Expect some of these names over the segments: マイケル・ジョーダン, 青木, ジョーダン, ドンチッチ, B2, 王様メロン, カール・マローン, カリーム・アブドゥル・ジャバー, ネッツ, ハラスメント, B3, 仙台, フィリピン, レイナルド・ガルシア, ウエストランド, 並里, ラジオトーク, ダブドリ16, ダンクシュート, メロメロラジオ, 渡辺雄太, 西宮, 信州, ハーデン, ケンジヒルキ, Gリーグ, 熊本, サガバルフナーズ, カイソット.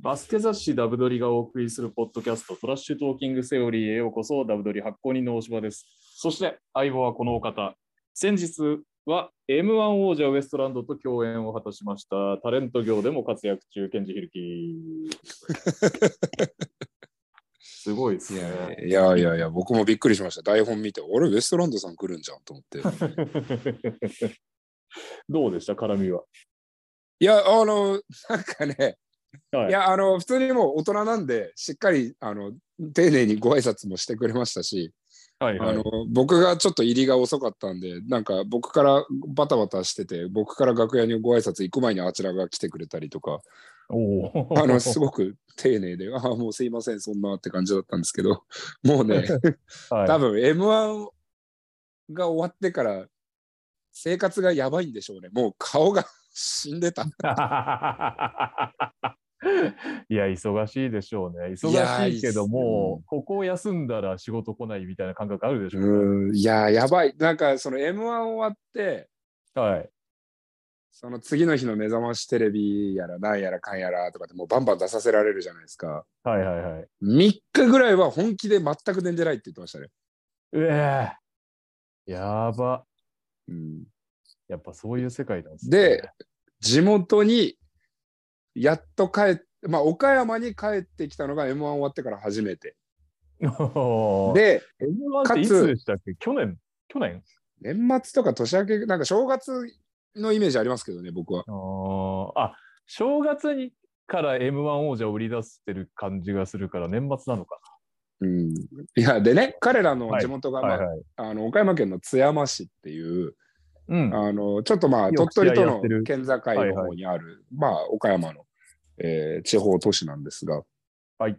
バスケ雑誌ダブドリがお送りするポッドキャストトラッシュトーキングセオリーへようこそ。ダブドリ発行人の大島です。そして相棒はこのお方。先日は M1 王者ウエストランドと共演を果たしましたタレント業でも活躍中ケンジヒルキすごいですね。いや僕もびっくりしました。台本見て俺ウエストランドさん来るんじゃんと思ってどうでした絡みは？いやなんかね、はい、いや普通にもう大人なんでしっかり丁寧にご挨拶もしてくれましたし、はいはい、僕がちょっと入りが遅かったんでなんか僕からバタバタしてて僕から楽屋にご挨拶行く前にあちらが来てくれたりとかおすごく丁寧でもうすいませんそんなって感じだったんですけどもうね、はい、多分 M1 が終わってから生活がやばいんでしょうね。もう顔が死んでたいや忙しいでしょうね。忙しいけどもここを休んだら仕事来ないみたいな感覚あるでしょう、ね、いややばい。なんかその M1 終わって、はい、その次の日の目覚ましテレビやらなんやらかんやらとかでもうバンバン出させられるじゃないですか、はいはいはい、3日ぐらいは本気で全く出てないって言ってましたね。やば、うん、やっぱそういう世界なんですね。で地元にやっと帰って、まあ、岡山に帰ってきたのが M1 終わってから初めて。で、M1 っていつでしたっけ？去年年末とか年明け、なんか正月のイメージありますけどね、僕は。あ、正月にから M1 王者を売り出してる感じがするから、年末なのかな。うん。いや、でね、彼らの地元が、まあはいはいはい、岡山県の津山市っていう、うん、ちょっとまあ鳥取との県境の方にある、はいはい、まあ岡山の、地方都市なんですが、はい、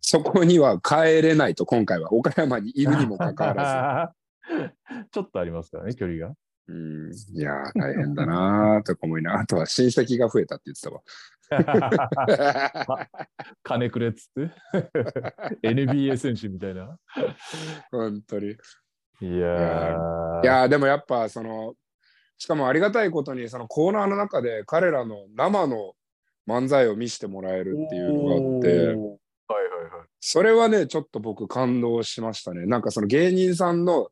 そこには帰れないと。今回は岡山にいるにもかかわらずちょっとありますからね距離が。うん、いやー大変だなーとか思いなあとは親戚が増えたって言ってたわ金くれっつってNBA 選手みたいな本当にいやーでもやっぱそのしかもありがたいことにそのコーナーの中で彼らの生の漫才を見せてもらえるっていうのがあって、はいはいはい、それはねちょっと僕感動しましたね。なんかその芸人さんの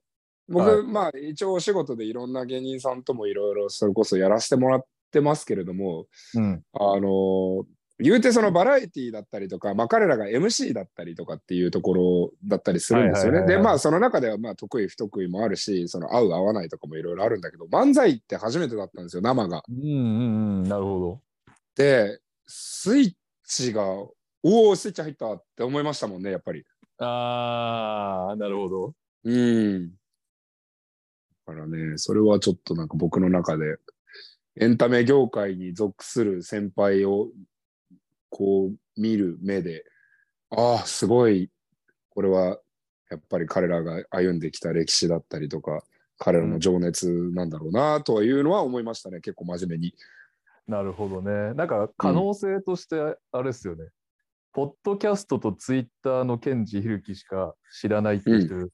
僕、はい、まあ一応お仕事でいろんな芸人さんともいろいろそれこそやらせてもらってますけれども、うん、言うてそのバラエティだったりとか、まあ、彼らが MC だったりとかっていうところだったりするんですよね、はいはいはいはい、でまあその中ではまあ得意不得意もあるしその合う合わないとかもいろいろあるんだけど漫才って初めてだったんですよ生が。うんうんうんなるほど。でスイッチ入ったって思いましたもんねやっぱり。ああなるほど。うんだからねそれはちょっとなんか僕の中でエンタメ業界に属する先輩をこう見る目ですごいこれはやっぱり彼らが歩んできた歴史だったりとか彼らの情熱なんだろうなというのは思いましたね、うん、結構真面目に。なるほどね。なんか可能性としてあれですよね、うん、ポッドキャストとツイッターのケンジヒルキしか知らないっていう人、うん、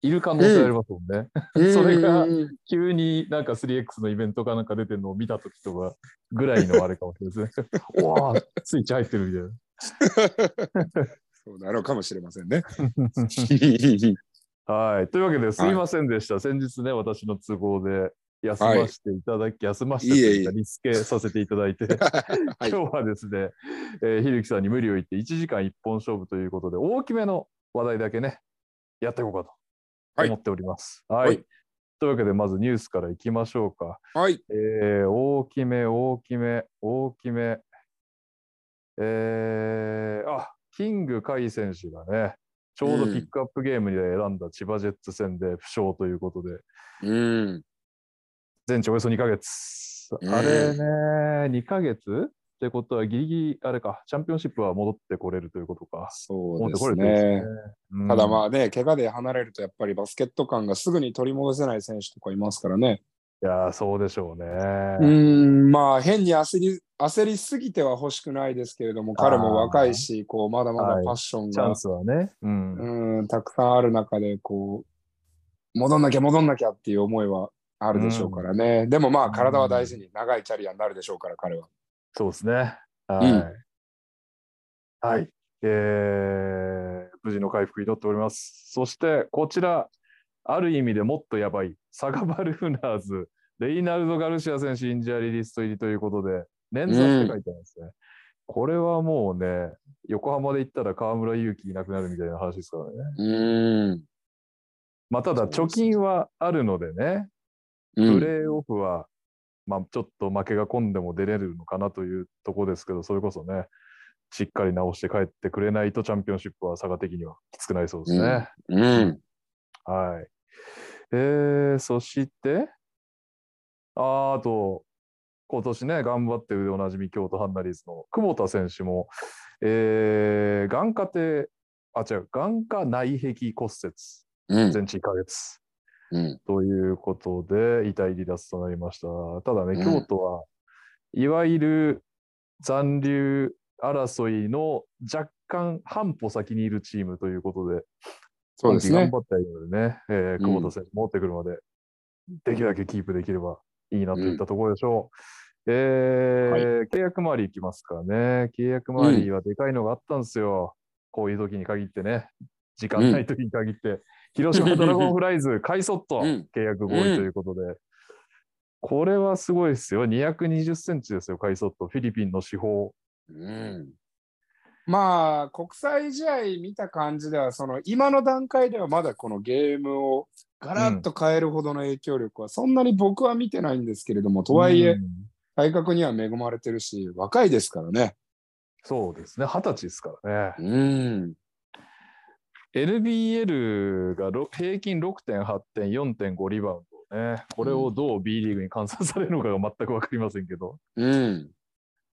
いる可能性ありますもんね、うん、それが急になんか 3X のイベントかなんか出てるのを見た時とかぐらいのあれかもしれないですねうわースイッチ入ってるみたいなそうなのかもしれませんねはいというわけですいませんでした、はい、先日ね私の都合でリスケさせていただいて、はい、今日はですね、ひるきさんに無理を言って1時間1本勝負ということで大きめの話題だけねやっていこうかと思っております、はいはい、というわけでまずニュースからいきましょうか、はい大きめ、キングカイ選手がねちょうどピックアップゲームで選んだ千葉ジェッツ戦で負傷ということで、うん、全治およそ2ヶ月、あれね2ヶ月ってことはギリギリあれかチャンピオンシップは戻ってこれるということか。そうですね、うん、ただまあね怪我で離れるとやっぱりバスケット感がすぐに取り戻せない選手とかいますからね。いやそうでしょうね。まあ変に焦りすぎては欲しくないですけれども彼も若いしこうまだまだパッションが、はい、チャンスはね、うん、たくさんある中でこう戻んなきゃっていう思いはあるでしょうからね、うん、でもまあ体は大事に長いキャリアになるでしょうから彼は。そうですね、はい、うん、はい、無事の回復祈っております。そしてこちら、ある意味でもっとやばいサガバルフナーズ、レイナルド・ガルシア選手インジャーリリスト入りということで、連続って書いてあるんですね。これはもうね、横浜で行ったら河村勇輝いなくなるみたいな話ですからね。まあ、ただ貯金はあるのでね、プレーオフは、まあ、ちょっと負けが込んでも出れるのかなというところですけど、それこそね、しっかり直して帰ってくれないとチャンピオンシップは佐賀的にはきつくなりそうですね。はい。そして、あと、今年ね、頑張ってるでおなじみ京都ハンナリーズの久保田選手も、眼下底、眼下内壁骨折、全治1ヶ月、ということで、痛い離脱となりました。ただね、京都は、いわゆる残留争いの若干半歩先にいるチームということで、そうですね、頑張ったりのでね、久保田選手持ってくるまで、できるだけキープできればいいなといったところでしょう。はい、契約周りいきますかね。契約周りはでかいのがあったんですよ。こういう時に限ってね、時間ない時に限って、広島ドラゴンフライズ、カイソット、契約合意ということで、これはすごいですよ。220センチですよ、カイソット、フィリピンの至宝。まあ、国際試合見た感じでは、その今の段階ではまだこのゲームをガラッと変えるほどの影響力はそんなに僕は見てないんですけれども、とはいえ、体格には恵まれてるし、若いですからね。そうですね、20歳ですからね。NBL が平均 6.8 点、4.5 リバウンドね、これをどう B リーグに換算されるのかが全く分かりませんけど。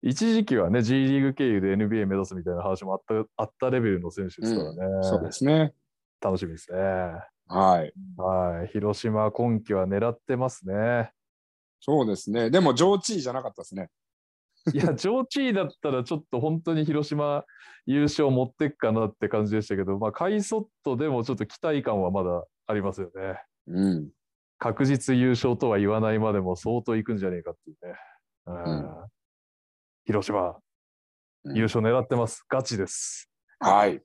一時期はね、G リーグ経由で NBA 目指すみたいな話もあったレベルの選手ですからね。そうですね。楽しみですね。はい。広島、今季は狙ってますね。そうですね。でも、ジョーチーじゃなかったですね。いや、ジョーチーだったら、ちょっと本当に広島優勝持ってくかなって感じでしたけど、まあ、カイソットでもちょっと期待感はまだありますよね。確実優勝とは言わないまでも、相当いくんじゃねえかっていうね。広島、優勝狙ってます。ガチです。はい。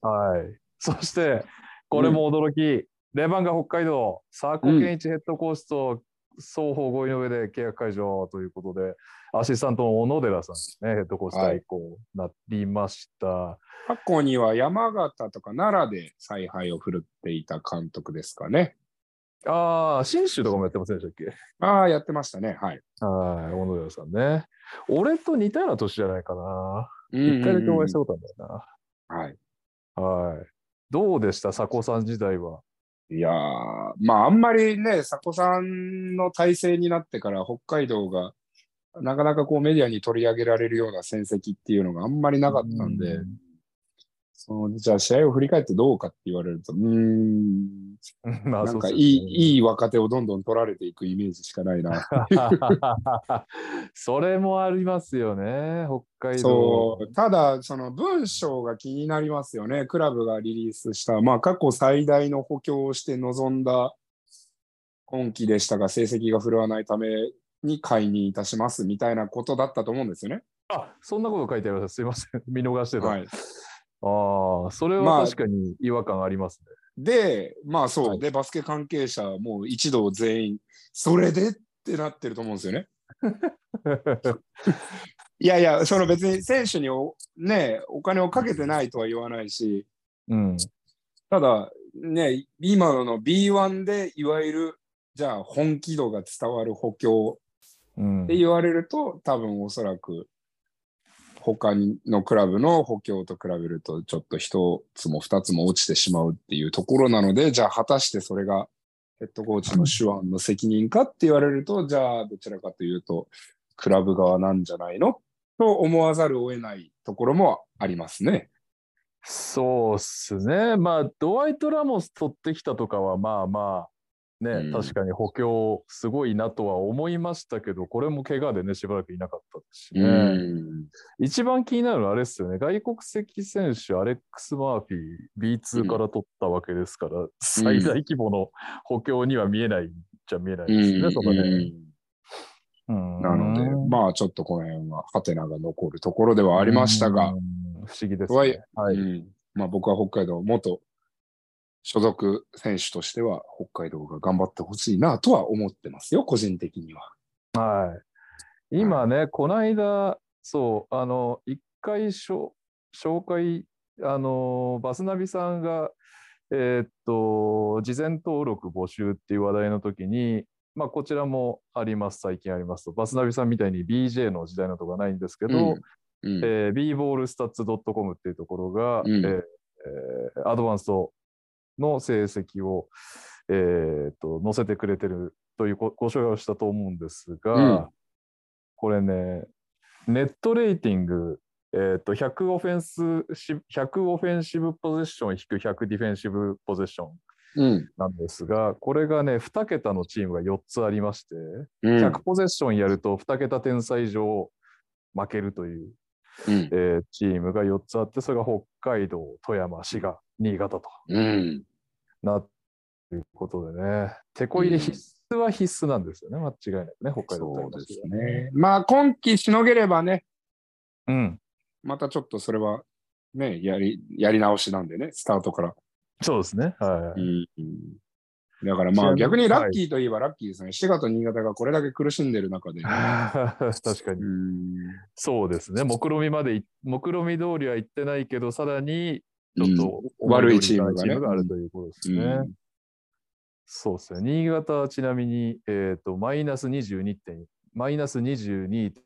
そして、これも驚き、レバンガ北海道、佐古健一ヘッドコーチと双方合意の上で契約解除ということで、アシスタントの小野寺さんですね、ヘッドコーチ代行になりました。過去には山形とか奈良で采配を振るっていた監督ですかね。信州とかもやってませんでしたっけ？やってましたね。小野寺さんね。俺と似たような年じゃないかな。一回だけお会いしたことあるんだよな。どうでした、佐古さん時代は。いやー、まあ、あんまりね、佐古さんの体制になってから、北海道がなかなかこうメディアに取り上げられるような戦績っていうのがあんまりなかったんで、じゃあ、試合を振り返ってどうかって言われると、なんかいい若手をどんどん取られていくイメージしかないな。それもありますよね、北海道。ただ、その文章が気になりますよね、クラブがリリースした、まあ、過去最大の補強をして臨んだ今季でしたが、成績が振るわないために解任いたしますみたいなことだったと思うんですよね。そんなこと書いてあります。すいません、見逃してた。それは確かに違和感ありますね。で、まあそう、で、バスケ関係者、もう一同全員、それでってなってると思うんですよね。いやいや、その別に選手にお金をかけてないとは言わないし、ただ、ね、今の B1 でいわゆる、じゃあ本気度が伝わる補強って言われると、多分おそらく。他のクラブの補強と比べるとちょっと1つも2つも落ちてしまうっていうところなので、じゃあ果たしてそれがヘッドコーチの手腕の責任かって言われると、じゃあどちらかというとクラブ側なんじゃないのと思わざるを得ないところもありますね。そうっすね。まあドワイト・ラモス取ってきたとかはまあまあね、確かに補強すごいなとは思いましたけど、これも怪我でね、しばらくいなかったですしね。一番気になるのはあれですよね、外国籍選手、アレックス・マーフィー、B2 から取ったわけですから、最大規模の補強には見えないじゃ見えないですね、そこね。なので、まあちょっとこの辺は、ハテナが残るところではありましたが、不思議ですね。はい、うんまあ、僕は北海道元所属選手としては北海道が頑張ってほしいなとは思ってますよ、個人的には。はい、今ね、はい、この間そう1回紹介バスナビさんが、事前登録募集っていう話題の時に、まあ、こちらもあります、最近ありますと、バスナビさんみたいに BJ の時代のとこはないんですけど、うんうんbballstats.com っていうところが、うんアドバンスの成績を、載せてくれてるというご紹介をしたと思うんですが、うん、これね、ネットレーティング、100オフェンシブポゼッション引く100ディフェンシブポゼッションなんですが、うん、これがね2桁のチームが4つありまして、うん、100ポゼッションやると2桁点差以上負けるという、うんチームが4つあって、それが北海道、富山、滋賀、新潟と、うん、なということでね、手こ入れ必須は必須なんですよね、間違いなくね、北海道そうですね。まあ今季しのげればね、うんまたちょっとそれは、ね、やり直しなんでね、スタートから。そうですね。はい。うん、だからまあ逆にラッキーといえばラッキーですね。はい、滋賀と新潟がこれだけ苦しんでる中で、ね。確かに。そうですね。目論見通りは行ってないけど、さらにちょっと、うん、悪いチームがあるということですね。うん、そうですね。新潟はちなみに、マイナス22.1 ネッ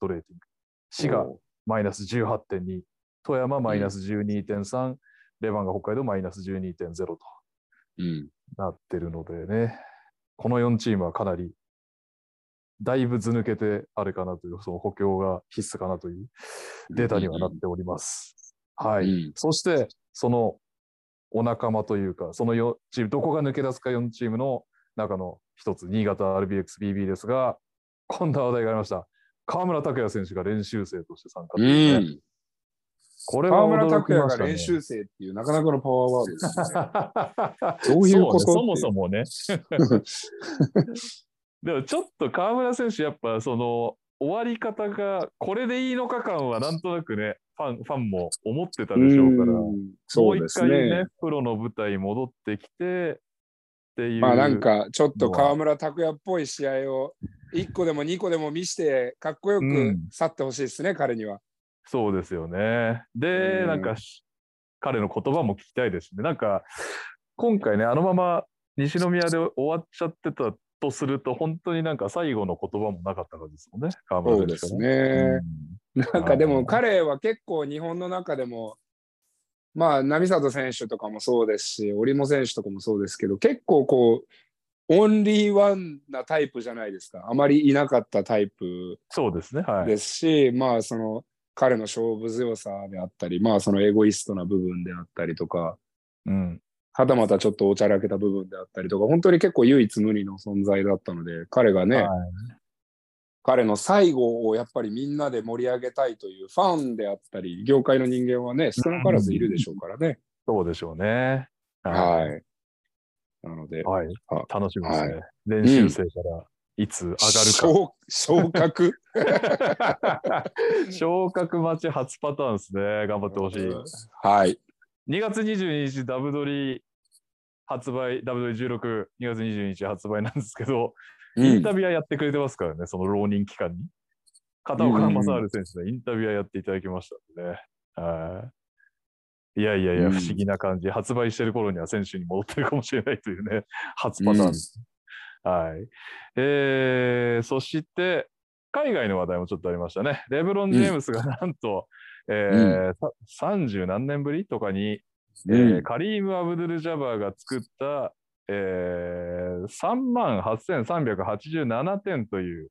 トレーティング。滋賀。マイナス 18.2、富山マイナス 12.3、うん、レバンが北海道マイナス 12.0 となってるのでね、うん、この4チームはかなりだいぶず抜けてあれかなという、その補強が必須かなというデータにはなっております。うん、はい、うん。そして、そのお仲間というか、その4チーム、どこが抜け出すか4チームの中の一つ、新潟 RBXBB ですが、こんな話題がありました。川村拓也選手が練習生として参加ですね。これは驚きましたね。川村拓也が練習生っていうなかなかのパワーワードですね。どういうこと？そうね、そもそもね。でもちょっと川村選手やっぱその終わり方がこれでいいのか感はなんとなくねファンも思ってたでしょうから、そうですね、もう一回ねプロの舞台戻ってきて。まあなんかちょっと川村拓也っぽい試合を1個でも2個でも見してかっこよく去ってほしいですね、うん、彼には。そうですよね。で、なんか彼の言葉も聞きたいですね。なんか今回ねあのまま西宮で終わっちゃってたとすると本当になんか最後の言葉もなかった感じですもんね、川村選手。そうですね、うん、なんかでも彼は結構日本の中でもまあ、並里選手とかもそうですし、折茂選手とかもそうですけど、結構こう、オンリーワンなタイプじゃないですか。あまりいなかったタイプですし、まあ、その、彼の勝負強さであったり、まあ、そのエゴイストな部分であったりとか、うん、はたまたちょっとおちゃらけた部分であったりとか、本当に結構唯一無二の存在だったので、彼がね、はい、彼の最後をやっぱりみんなで盛り上げたいというファンであったり業界の人間はね少なからずいるでしょうからね、うん、そうでしょうね。はい、はい、なので、はい、楽しみですね、はい、練習生からいつ上がるか、うん、昇格昇格待ち初パターンですね。頑張ってほしい、うん、はい。2月22日ダブドリ発売、ダブドリ16 2月22日発売なんですけど、インタビュアーやってくれてますからね、うん、その浪人期間に。片岡正治選手のインタビュアーやっていただきましたので、ね、いやいやいや、不思議な感じ、うん。発売してる頃には選手に戻ってるかもしれないというね、初パターンです。うん、はい。そして、海外の話題もちょっとありましたね。レブロン・ジェームスがなんと、30何年ぶりとかに、カリーム・アブドゥル・ジャバーが作った、38,387 点という、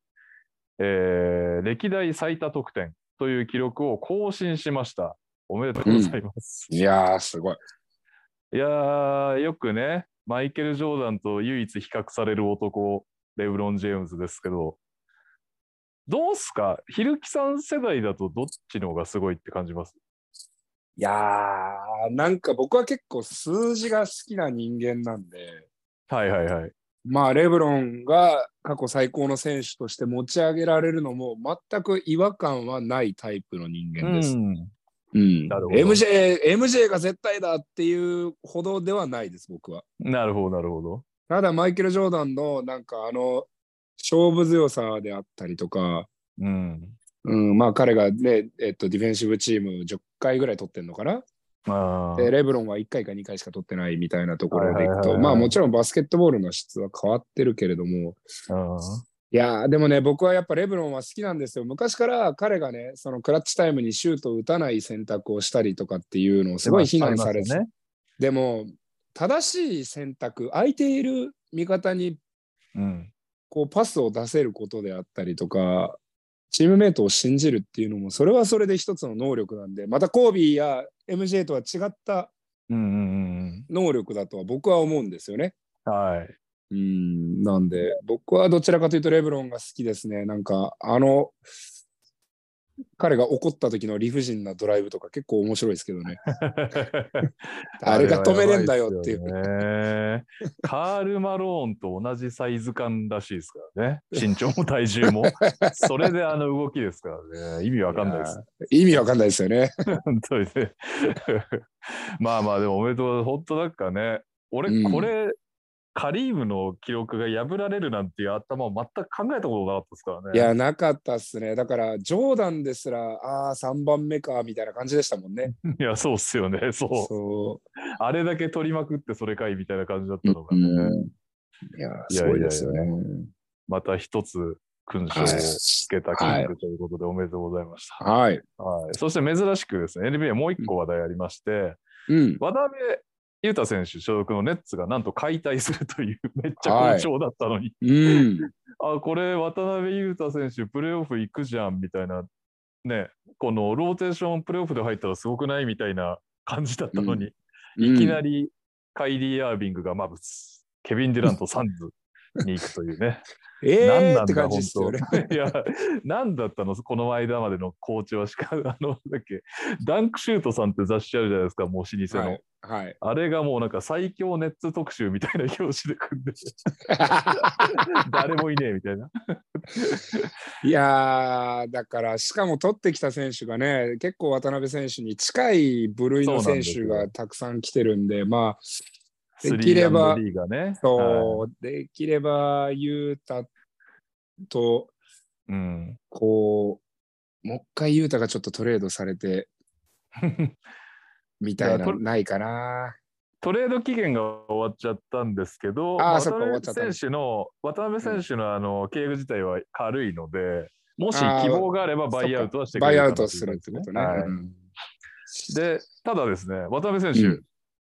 歴代最多得点という記録を更新しました。おめでとうございます。うん、いやー、すごい。いやー、よくね、マイケル・ジョーダンと唯一比較される男、レブロン・ジェームズですけど、どうすか、ひるきさん世代だとどっちの方がすごいって感じます？いやー、なんか僕は結構数字が好きな人間なんで、はいはいはい。まあ、レブロンが過去最高の選手として持ち上げられるのも全く違和感はないタイプの人間です。うん、うん、なるほど。 MJ が絶対だっていうほどではないです僕は。なるほどなるほど。ただマイケル・ジョーダンのなんかあの勝負強さであったりとか、うんうん、まあ彼がね、ディフェンシブチーム10回ぐらい取ってんのかな。あでレブロンは1回か2回しか取ってないみたいなところでいくと、まあもちろんバスケットボールの質は変わってるけれども、あいやでもね僕はやっぱレブロンは好きなんですよ。昔から彼がねそのクラッチタイムにシュートを打たない選択をしたりとかっていうのをすごい非難されて、ね、でも正しい選択、空いている味方にこうパスを出せることであったりとか、チームメイトを信じるっていうのもそれはそれで一つの能力なんで、またコービーや MJ とは違った能力だとは僕は思うんですよね。はい。うんなんで僕はどちらかというとレブロンが好きですね。なんかあの彼が怒った時の理不尽なドライブとか結構面白いですけどね。あれが止めれんだよっていうね。カール・マローンと同じサイズ感らしいですからね。身長も体重もそれであの動きですからね。意味わかんないです。意味わかんないですよね。本当にね。まあまあでもおめでとう。本当なんかね。俺これ、うんカリームの記録が破られるなんていう頭を全く考えたことなかったですからね。いやなかったっすね。だからジョーダンですらああ3番目かみたいな感じでしたもんね。いやそうっすよね。そうあれだけ取りまくってそれかいみたいな感じだったのがね、いやすごいですよね。また一つ勲章をつけたキングということでおめでとうございました。はい、はい、そして珍しくですね NBA もう一個話題ありまして、うん、渡辺雄太選手所属のネッツがなんと解体するというめっちゃ好調だったのに、はいうん、あこれ渡邊雄太選手プレーオフ行くじゃんみたいなねこのローテーションプレーオフで入ったらすごくないみたいな感じだったのに、うん、いきなりカイリー・アービングがまぶつケビン・デュラント・サンズに行くというねなんだって感じですよね。いや何だったのこの間までの好調しかあのだっけダンクシュートさんって雑誌あるじゃないですかもう老舗の、はいはい、あれがもうなんか最強ネッツ特集みたいな表紙で組んで誰もいねえみたいないやだからしかも取ってきた選手がね結構渡辺選手に近い部類の選手がたくさん来てるんでまあできれば、ねそうはい、できれば雄太と、うん、こうもう一回雄太がちょっとトレードされてみたいなないかな。トレード期限が終わっちゃったんですけど、渡辺選手のあの契約自体は軽いので、もし希望があればバイアウトはしてくれる。バイアウトするってことね。はいうん、でただですね、渡辺選手。うん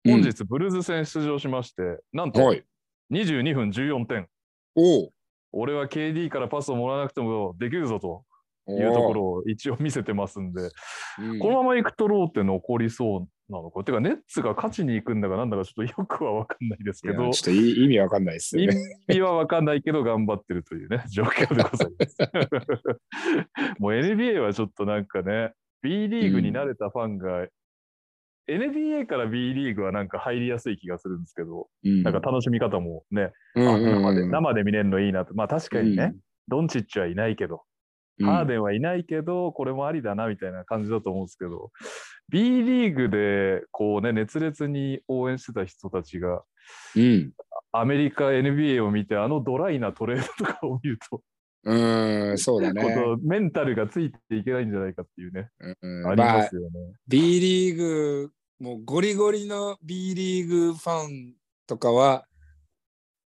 本日ブルーズ戦出場しまして、うん、なんと22分14点。お俺は KD からパスをもらわなくてもできるぞというところを一応見せてますんで、うん、このままいくとローテ残りそうなのかてかネッツが勝ちに行くんだかなんだかちょっとよくは分かんないですけどちょっと意味分かんないですね。意味は分かんないけど頑張ってるというね状況でございます。もう NBA はちょっとなんかね B リーグに慣れたファンが、うんNBA から B リーグはなんか入りやすい気がするんですけど、うん、なんか楽しみ方もね、うんうんうん、生で見れるのいいなと。まあ確かにね、うん、ドンチッチはいないけど、うん、ハーデンはいないけどこれもありだなみたいな感じだと思うんですけど、 B リーグでこうね熱烈に応援してた人たちが、うん、アメリカ NBA を見てあのドライなトレードとかを見るとそうだね。メンタルがついていけないんじゃないかっていうね、ありますよね。B リーグもうゴリゴリの B リーグファンとかは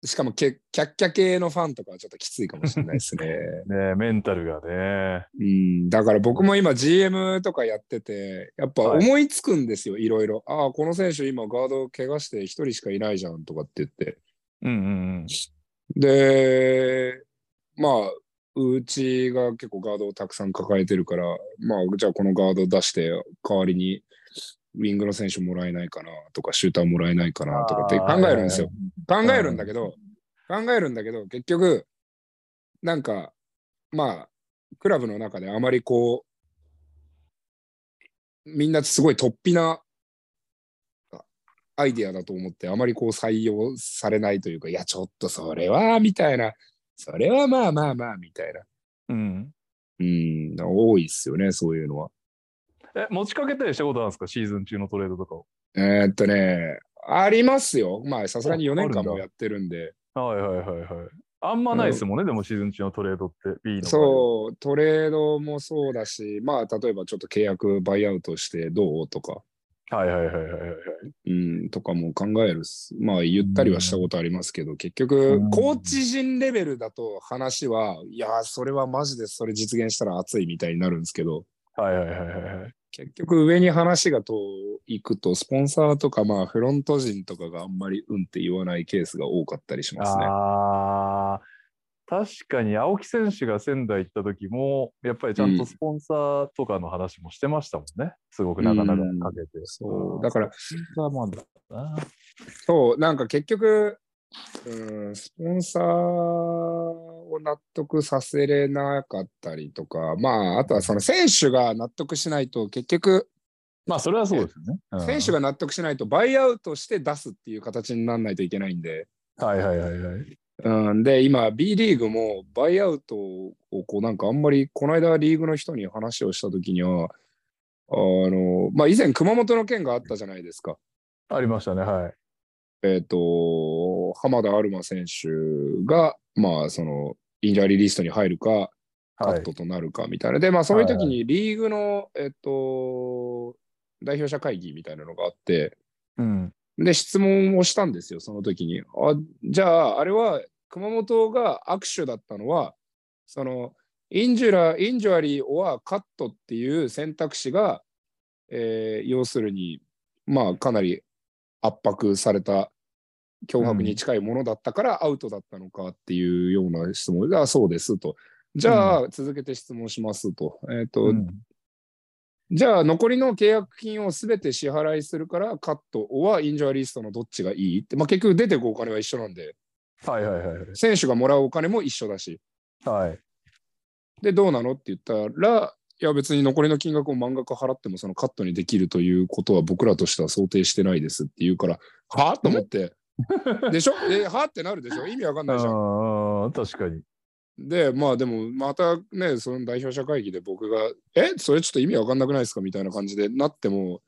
しかもキャッキャ系のファンとかはちょっときついかもしれないですね。ねメンタルがね、うん、だから僕も今 GM とかやっててやっぱ思いつくんですよ、はい、いろいろああこの選手今ガード怪我して一人しかいないじゃんとかって言って、うんうんうん、でまあうちが結構ガードをたくさん抱えてるからまあじゃあこのガード出して代わりにウィングの選手もらえないかなとかシューターもらえないかなとかって考えるんですよ。考えるんだけど結局なんかまあクラブの中であまりこうみんなすごい突飛なアイデアだと思ってあまりこう採用されないというかいやちょっとそれはみたいなそれはまあまあまあみたいな、うん、多いっすよねそういうのは。持ちかけたりしたことあるんですか、シーズン中のトレードとかを。ありますよ。まあ、さすがに4年間もやってるんで。はいはいはいはい。あんまないですもんね、でもシーズン中のトレードって、Bの。そう、トレードもそうだし、まあ、例えばちょっと契約、バイアウトしてどうとか。はいはいはいはいはい。うん、とかも考える。まあ、言ったりはしたことありますけど、結局、コーチ陣レベルだと話は、いや、それはマジでそれ実現したら熱いみたいになるんですけど。はいはいはいはい。結局上に話がいくとスポンサーとかまあフロント陣とかがあんまりうんって言わないケースが多かったりしますね。あ、確かに青木選手が仙台行った時もやっぱりちゃんとスポンサーとかの話もしてましたもんね、うん、すごくなかなかかけて、そうだからそう、なんか結局スポンサーを納得させれなかったりとか、まあ、あとはその選手が納得しないと結局、まあそれはそうですよね、うん、選手が納得しないとバイアウトして出すっていう形にならないといけないんで、はいはいはいはい、うん、で今 B リーグもバイアウトをこうなんかあんまりこの間リーグの人に話をした時にはまあ、以前熊本の件があったじゃないですか。ありましたね、はい。浜田アルマ選手が、まあ、そのインジャーリーリストに入るか、カットとなるかみたいな、はい、で、まあ、そういう時にリーグの、代表者会議みたいなのがあって、うん、で、質問をしたんですよ、その時に。じゃあ、あれは熊本が握手だったのは、そのインジュアリーオアカットっていう選択肢が、要するに、まあ、かなり圧迫された脅迫に近いものだったからアウトだったのかっていうような質問で、うん、そうですと。じゃあ、うん、続けて質問しますと。うん、じゃあ残りの契約金をすべて支払いするからカットはインジュアリストのどっちがいいって、まあ、結局出てくお金は一緒なんで、はいはいはい、選手がもらうお金も一緒だし、はい、でどうなのって言ったら、いや別に残りの金額を満額払ってもそのカットにできるということは僕らとしては想定してないですって言うから、はぁと思ってでしょ、はぁってなるでしょ、意味わかんないじゃん。あ、確かに。でまあでもまたね、その代表者会議で僕がそれちょっと意味わかんなくないですかみたいな感じでなっても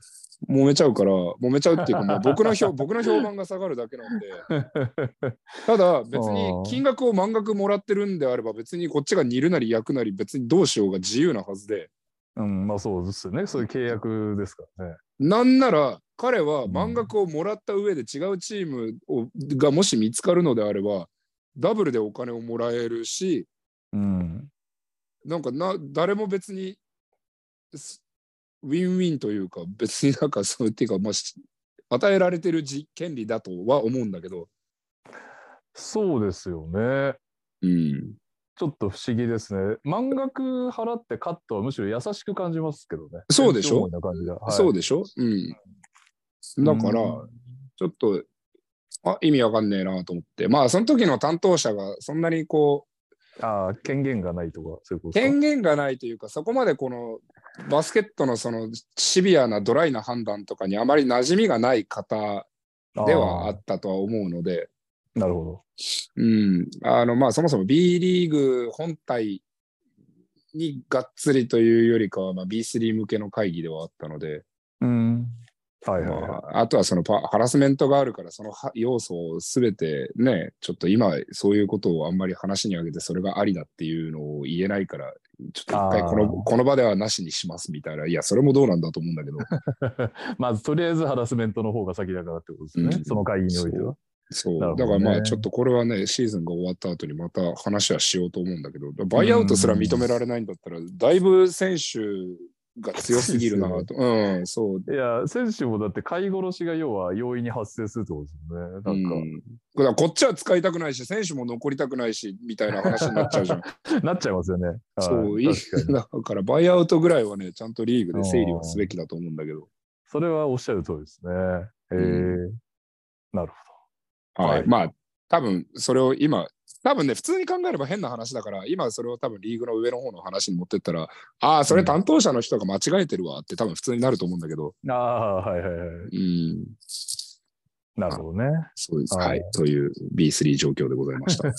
揉めちゃうから、揉めちゃうっていうか、まあ、僕の評判が下がるだけなんでただ別に金額を満額もらってるんであれば別にこっちが煮るなり焼くなり別にどうしようが自由なはずで、うん、まあそうですよね、そういう契約ですからね。なんなら彼は満額をもらった上で違うチームがもし見つかるのであればダブルでお金をもらえるし、うん、なんか誰も別にウィンウィンというか、別になんかそうっていうか、まあ、与えられてる権利だとは思うんだけど。そうですよね、うん、ちょっと不思議ですね。満額払ってカットはむしろ優しく感じますけどね。そうでしょ、はい、そうでしょ、うん、だから、うん、ちょっと意味わかんねえなと思って、まあその時の担当者がそんなにこう権限がないとか、そういうことですか。権限がないというか、そこまでこのバスケットのそのシビアなドライな判断とかにあまり馴染みがない方ではあったとは思うので。なるほど。うん。まあそもそも B リーグ本体にがっつりというよりかは、まあ、B3 向けの会議ではあったので。うん。はいはいはい、まあ、あとはそのハラスメントがあるから、その要素をすべてね、ちょっと今そういうことをあんまり話にあげてそれがありだっていうのを言えないから、ちょっと一回この場ではなしにしますみたいな。いやそれもどうなんだと思うんだけどまずとりあえずハラスメントの方が先だからってことですね、うん、その会議においては。そう、ね、だからまあちょっとこれはね、シーズンが終わった後にまた話はしようと思うんだけど、バイアウトすら認められないんだったらだいぶ選手が強すぎるなと。うん、そう。いや、選手もだって買い殺しが要は容易に発生するってことですよね。なんか。うん、だからこっちは使いたくないし、選手も残りたくないし、みたいな話になっちゃうじゃん。なっちゃいますよね。そう、いい。だからバイアウトぐらいはね、ちゃんとリーグで整理はすべきだと思うんだけど。それはおっしゃる通りですね。なるほど。はい。まあ、多分それを今、多分ね、普通に考えれば変な話だから、今それを多分リーグの上の方の話に持ってったら、ああ、それ担当者の人が間違えてるわって多分普通になると思うんだけど。ああ、はいはいはい。うん。なるほどね。そうです。はい。という B3 状況でございました。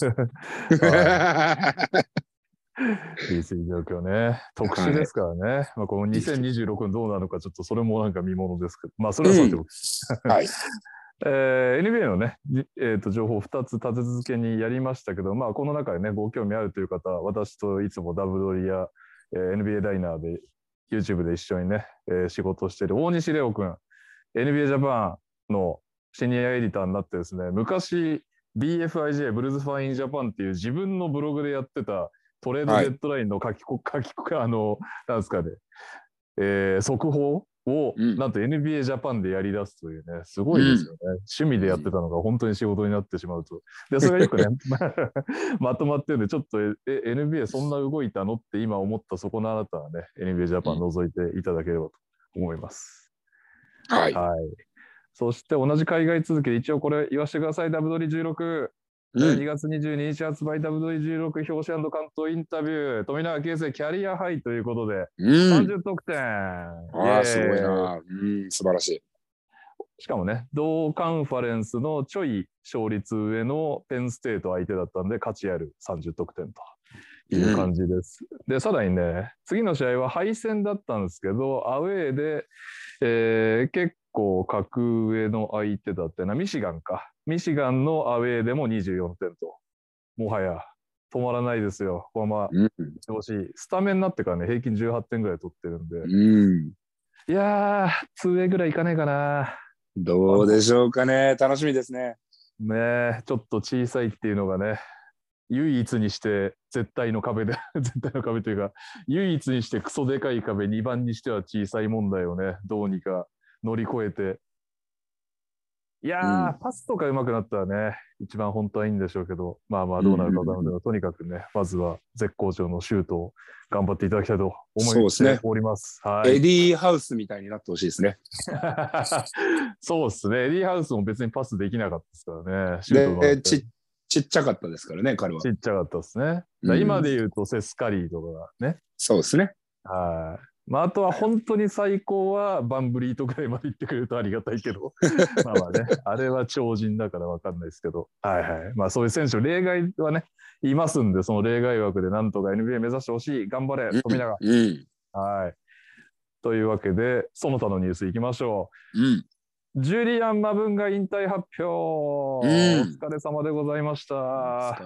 厳しい状況ね、特殊ですからね、はい、まあ、この2026年どうなのか、ちょっとそれもなんか見ものですけど、まあ、それはそうということです。はい、NBA のね、情報を2つ立て続けにやりましたけど、まあ、この中でね、ご興味あるという方、私といつもダブドリや、NBA ダイナーで、YouTube で一緒にね、仕事をしている大西レオ君、NBA ジャパンのシニアエディターになってですね、昔、BFIJ、ブルーズファインジャパンっていう自分のブログでやってた、トレードデッドラインの速報を、なんと NBA ジャパンでやり出すというね、すごいですよね。趣味でやってたのが本当に仕事になってしまうと。で、それがよくね、まとまってるんで、ちょっとNBA そんな動いたのって今思ったそこのあなたはね、NBA ジャパン覗いていただければと思います。はい。はい、そして同じ海外続きで一応これ言わせてください、ダブドリ16。2月22日発売、W16 表紙&関東インタビュー、富永啓生キャリアハイということで、30得点。ああ、すごいな、素晴らしい。しかもね、同カンファレンスのちょい勝率上のペンステート相手だったんで、価値ある30得点という感じです。で、さらにね、次の試合は敗戦だったんですけど、アウェーで、結構格上の相手だったな、ミシガンか。ミシガンのアウェーでも24点と、もはや止まらないですよ、このまま調子いい、スタメンになってからね、平均18点ぐらい取ってるんで、いやー、2A ぐらいいかないかな。どうでしょうかね、楽しみですね。ねえ、ちょっと小さいっていうのがね、唯一にして絶対の壁で、絶対の壁というか、唯一にしてクソでかい壁、2番にしては小さい問題をね、どうにか乗り越えて。いやー、パスとかうまくなったらね、一番本当はいいんでしょうけど、まあまあどうなるかなので、とにかくね、まずは絶好調のシュートを頑張っていただきたいと思っております。エディーハウスみたいになってほしいですね。そうですね、エディーハウスも別にパスできなかったですからね、シュートが。ちっちゃかったですからね、彼は。ちっちゃかったですね。今で言うとセスカリーとかね。そうですね。はい。まあ、あとは本当に最高はバンブリーとかでまで行ってくれるとありがたいけどまあまあね、あれは超人だから分かんないですけど、はいはい、まあ、そういう選手例外はねいますんで、その例外枠でなんとか NBA 目指してほしい、頑張れ富永、はい、というわけでその他のニュースいきましょう。ジュリアン・マブンガ引退発表、お疲れ様でございました。お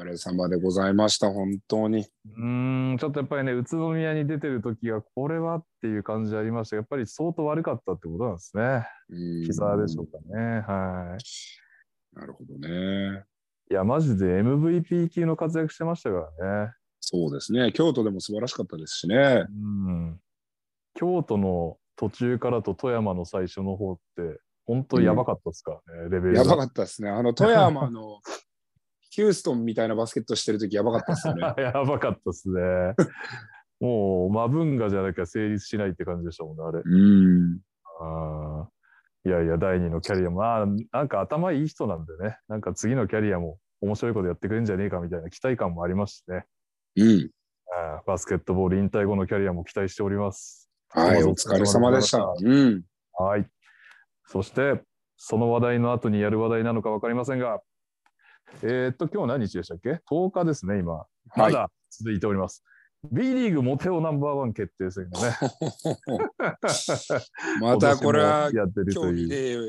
疲れ様でございました、本当に。ちょっとやっぱりね、宇都宮に出てる時が、これはっていう感じありました。やっぱり相当悪かったってことなんですね。膝でしょうかね。はい。なるほどね。いや、マジで MVP 級の活躍してましたからね。そうですね。京都でも素晴らしかったですしね。京都の途中からと富山の最初の方って、本当にやばかったですからね、レベル。やばかったですね。富山のヒューストンみたいなバスケットしてるとき、やばかったですね。やばかったですね。もう、マブンガじゃなきゃ成立しないって感じでしたもんね、あれ。いやいや、第二のキャリアも、なんか頭いい人なんでね、なんか次のキャリアも面白いことやってくれるんじゃねえかみたいな期待感もありますしね。バスケットボール引退後のキャリアも期待しております。はい、お疲れ様でした。はい。そしてその話題の後にやる話題なのか分かりませんが、今日何日でしたっけ？10日ですね、今。まだ続いております。はい、B リーグモテオナンバーワン決定戦がね。またこれは興味ねえよ。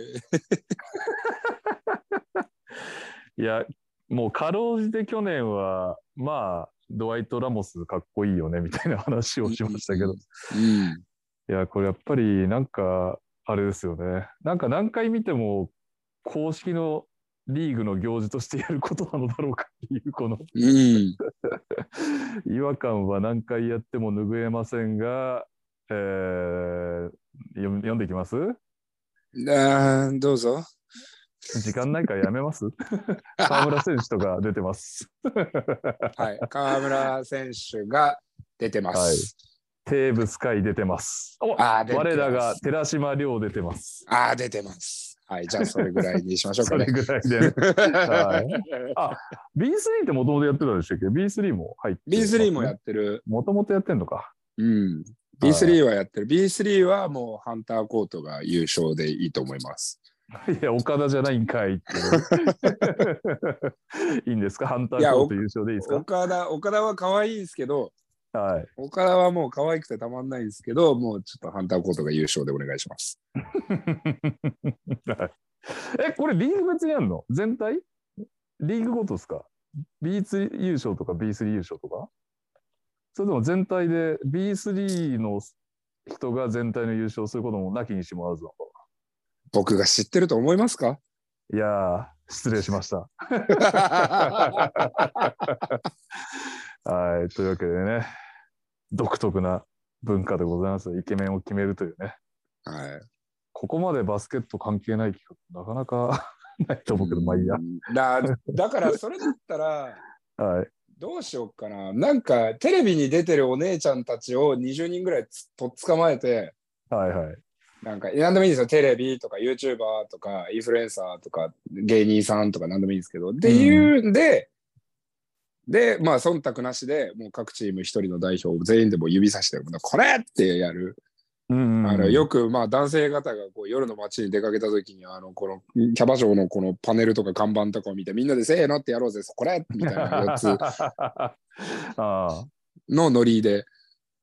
いや、もうかろうじて去年は、まあ、ドワイト・ラモスかっこいいよねみたいな話をしましたけど。いや、これやっぱりなんか、あれですよね。なんか何回見ても公式のリーグの行事としてやることなのだろうかっていうこの違和感は何回やっても拭えませんが、読んでいきます？どうぞ。時間ないからやめます。河村選手とか出てます。はい、河村選手が出てます。はい、テーブスカイ出てます。我らが寺島亮出てます。出てます。はい、じゃあそれぐらいにしましょうかね。それぐらいで、ね。B3 ってもともとやってたんでしたっけ？ B3 も入ってる。B3 もやってる。もともとやってんのか。B3 はやってる。B3 はもうハンターコートが優勝でいいと思います。いや、岡田じゃないんかいって。いいんですか？ハンターコート優勝でいいですか？岡田は可愛いですけど、はい、おからはもう可愛くてたまんないですけど、もうちょっとハンターコートが優勝でお願いします。え、これリーグ別にやるの？全体？リーグごとですか？ B2 優勝とか B3 優勝とか？それとも全体で B3 の人が全体の優勝することもなきにしもあらずなのかな。僕が知ってると思いますか？いやー、失礼しました。はい、というわけでね、独特な文化でございます。イケメンを決めるというね。はい。ここまでバスケット関係ない企画、なかなかないと思うけど、まあいいや。だから、それだったら、はい。どうしようかな。なんか、テレビに出てるお姉ちゃんたちを20人ぐらいとっ捕まえて、はいはい。なんか、何でもいいんですよ。テレビとか、YouTuber とか、インフルエンサーとか、芸人さんとか、何でもいいんですけど、っていうんで、で、まあ、忖度なしで、もう各チーム一人の代表を全員でも指さして、これってやる。よく、まあ、男性方がこう夜の街に出かけた時に、このキャバ嬢のこのパネルとか看板とかを見て、みんなでせーのってやろうぜ、これみたいなやつのノリで。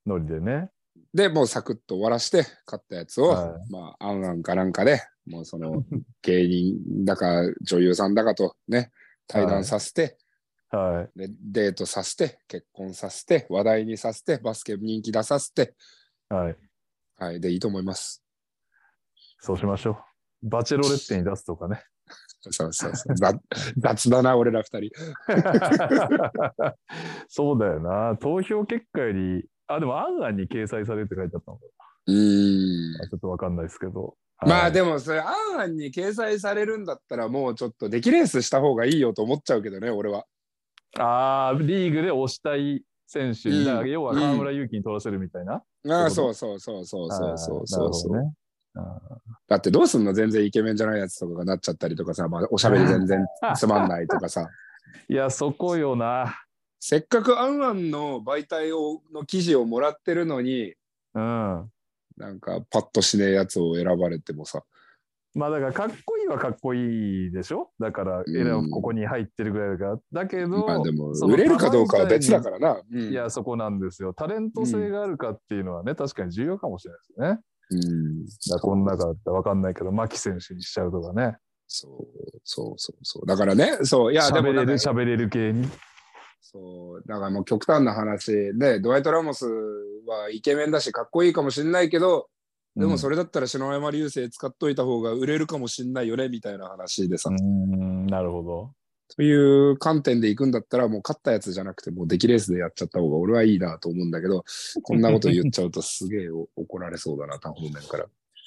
ノリでね。で、もうサクッと終わらして、勝ったやつを、はい、まあ、なんかなんかで、もうその、芸人だか女優さんだかとね、対談させて、はいはい、でデートさせて、結婚させて、話題にさせて、バスケ人気出させて、はい、はい、でいいと思います。そうしましょう。バチェロレッテに出すとかね。そうそうそう、雑だな俺ら2人。そうだよな。投票結果より、あ、でも案外に掲載されるって書いてあったのかな。ちょっと分かんないですけど、まあでもそれ、案外に掲載されるんだったら、もうちょっと出来レースした方がいいよと思っちゃうけどね、俺は。あ、リーグで推したい選手、要は河村勇輝に取らせるみたいな。ああ、そうそうそうそうそうそうそう、ね。だってどうすんの、全然イケメンじゃないやつとかがなっちゃったりとかさ、まあ、おしゃべり全然つまんないとかさ。いや、そこよな。せっかくアンアンの媒体をの記事をもらってるのに、うん、なんかパッとしねえやつを選ばれてもさ。まあだから、かっこいいはかっこいいでしょ。だから、ここに入ってるぐらいだから。だけど、まあでも売れるかどうかは別だからな。いや、そこなんですよ。タレント性があるかっていうのはね、確かに重要かもしれないですよね。だからこの中だったら分かんないけど、牧選手にしちゃうとかね。そうそうそうそう。だからね、そう、いや、でも喋れる系に。そう、だからもう極端な話で、ドワイト・ラモスはイケメンだし、かっこいいかもしれないけど、でもそれだったら篠山流星使っといた方が売れるかもしんないよねみたいな話でさ。なるほど。という観点でいくんだったら、もう勝ったやつじゃなくて、もう出来レースでやっちゃった方が俺はいいなと思うんだけど、こんなこと言っちゃうとすげえ怒られそうだな、他方面から。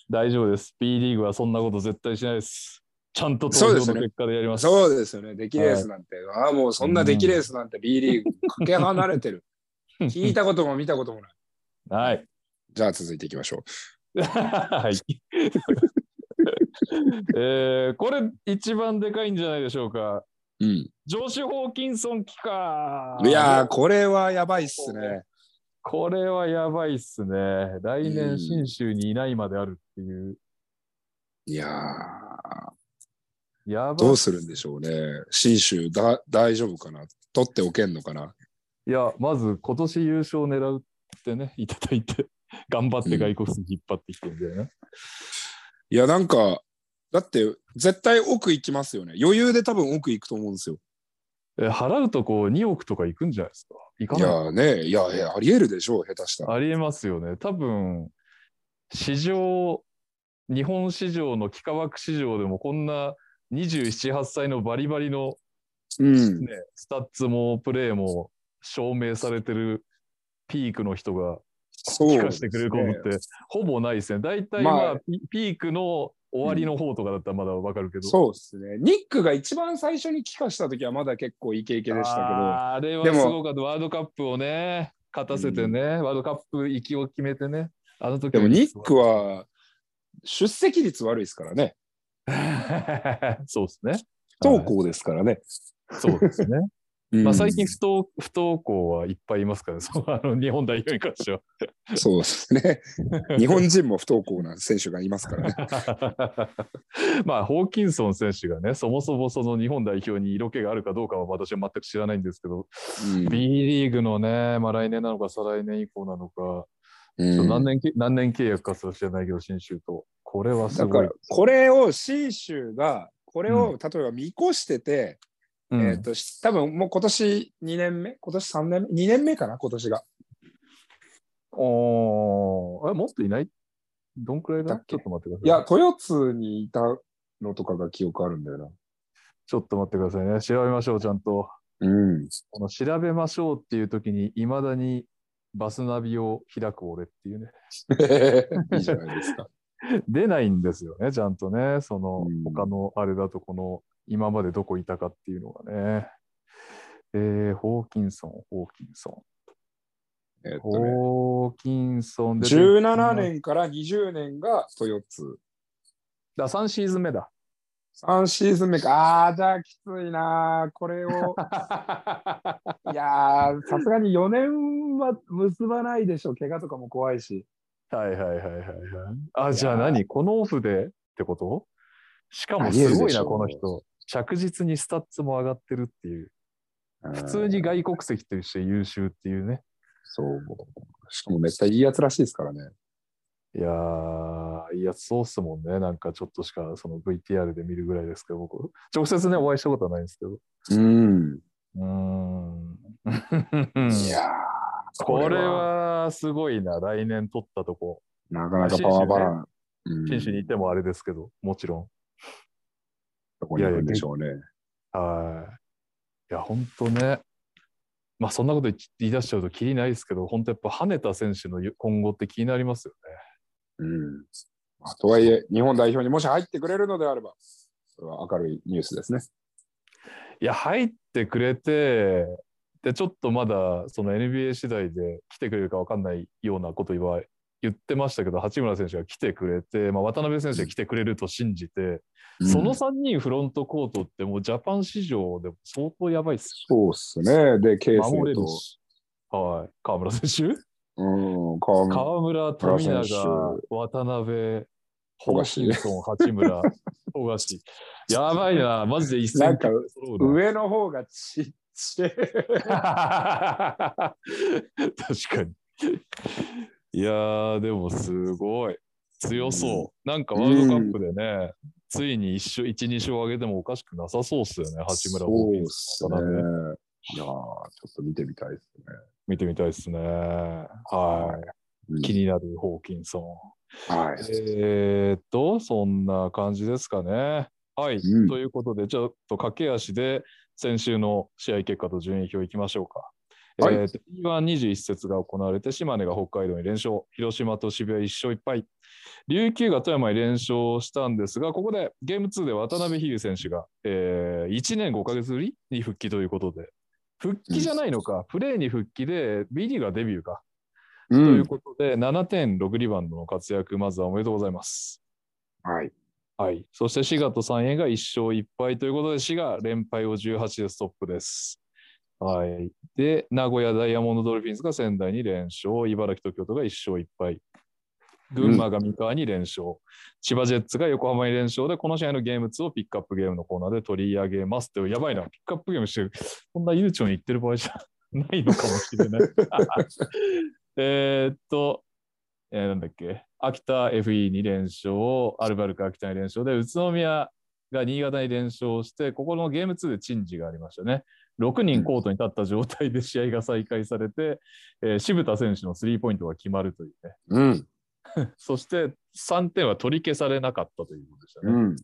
大丈夫です。B リーグはそんなこと絶対しないです。ちゃんと投票の結果でやります。そうですよね。出来レースなんて、はい、ああ、もうそんな出来レースなんて B リーグかけ離れてる。聞いたことも見たこともない。はい。じゃあ続いていきましょう。はい。これ一番でかいんじゃないでしょうか。うん。ジョーシュ・ホーキンソン期か。いやー、これはやばいっすね。これはやばいっすね。来年、信州にいないまであるっていう。いやー、やばい。どうするんでしょうね。信州大丈夫かな。取っておけんのかな。いや、まず今年優勝狙うってね、いただいて。頑張って外国人引っ張ってきてるんだよね。いや、なんかだって絶対奥行きますよね。余裕で多分奥行くと思うんですよ。払うとこ2億とか行くんじゃないですか。行かない。いやね、いやありえるでしょう、下手したら。ありえますよね。多分日本市場の幾何学市場でもこんな27、8歳のバリバリの、ね、スタッツもプレーも証明されてるピークの人が。聞かせてくれることってほぼないですね。大体まあピークの終わりの方とかだったらまだわかるけど。そうですね。ニックが一番最初に帰化した時はまだ結構イケイケでしたけど。あれはすごかった。ワールドカップをね、勝たせてね、ワールドカップ行きを決めてね。あの時でもニックは出席率悪いですからね。そうですね。不登校ですからね。そうですね。まあ、最近不登校はいっぱいいますからね、日本代表に関しては。そうですね。日本人も不登校な選手がいますからね。まあ、ホーキンソン選手がね、そもそもその日本代表に色気があるかどうかは私は全く知らないんですけど、うん、B リーグのね、まあ、来年なのか再来年以降なのか、うん、何年契約かすら知らないけど、信州と。これはすごい。だから、これを信州が、これを例えば見越してて、うん多分もう今年2年目、今年3年目、2年目かな、今年が。あれ、もっといないどんくらいだちょっと待ってください。いや、豊津にいたのとかが記憶あるんだよな。ちょっと待ってくださいね。調べましょう、ちゃんと。うん。この調べましょうっていう時に、いまだにバスナビを開く俺っていうね。いいじゃないですか。出ないんですよね、ちゃんとね。その、他のあれだと、この、今までどこいたかっていうのがね、ホーキンソン、ホーキンソンで17年から20年が豊津だ。3シーズン目だ。3シーズン目か。ああ、じゃあきついなこれを。いやー、さすがに4年は結ばないでしょ、怪我とかも怖いし。はいはいはいはい、はい、あ、じゃあ何このオフでってこと。しかもすごいな、この人。着実にスタッツも上がってるっていう。普通に外国籍として優秀っていうね。そう。しかもめっちゃいいやつらしいですからね。いやー、いいやつそうっすもんね。なんかちょっとしかその VTR で見るぐらいですけど、僕、直接ね、お会いしたことはないんですけど。いやー、これはすごいな、来年取ったとこ。なかなかパワーバランス。選手にいてもあれですけど、もちろん。どこに行くんでしょうね。いや、本当ね。まあ、そんなこと言い出しちゃうときりないですけど、本当やっぱ跳ねた選手の今後って気になりますよね。うん。とはいえ、日本代表にもし入ってくれるのであれば、それは明るいニュースですね。いや、入ってくれて、で、ちょっとまだその NBA 次第で来てくれるか分かんないようなことは言ってましたけど、八村選手が来てくれて、まあ、渡辺選手が来てくれると信じて、その3人フロントコートってもうジャパン史上でも相当やばいっすよね。そうですね。で、ケイセイと、はい、河村選手、河村、富永、渡辺、ホーキンソン、八村、富樫。やばいな、マジで一戦。なんか上の方がちっちゃい。確かに。いやー、でもすごい強そう。なんかワールドカップでね、ついに1、2勝上げてもおかしくなさそうっすよね、八村ホーキンソン。そうっすね。いやー、ちょっと見てみたいですね。見てみたいですね。はい。気になるホーキンソン。はい。そんな感じですかね。はい。ということで、ちょっと駆け足で先週の試合結果と順位表いきましょうか。E121 節が行われて、島根が北海道に連勝、広島と渋谷1勝1敗、琉球が富山に連勝したんですが、ここでゲーム2で渡辺比喩選手が、1年5ヶ月ぶりに復帰ということで、復帰じゃないのか、プレーに復帰で B リーグがデビューか、ということで 7.6 リバウンドの活躍、まずはおめでとうございます。はいはい。そして滋賀と三重が1勝1敗ということで、滋賀連敗を18でストップです。はい、で名古屋ダイヤモンドドルフィンズが仙台に連勝、茨城と京都が1勝1敗、群馬が三河に連勝、千葉ジェッツが横浜に連勝で、この試合のゲーム2をピックアップゲームのコーナーで取り上げます。でもやばいな、ピックアップゲームしてる、こんな悠長に言ってる場合じゃないのかもしれない。なんだっけ、秋田 FE に連勝、アルバルク秋田に連勝で、宇都宮が新潟に連勝して、ここのゲーム2で珍事がありましたね。6人コートに立った状態で試合が再開されて、渋田選手のスリーポイントが決まるというね。そして3点は取り消されなかったということでしたね。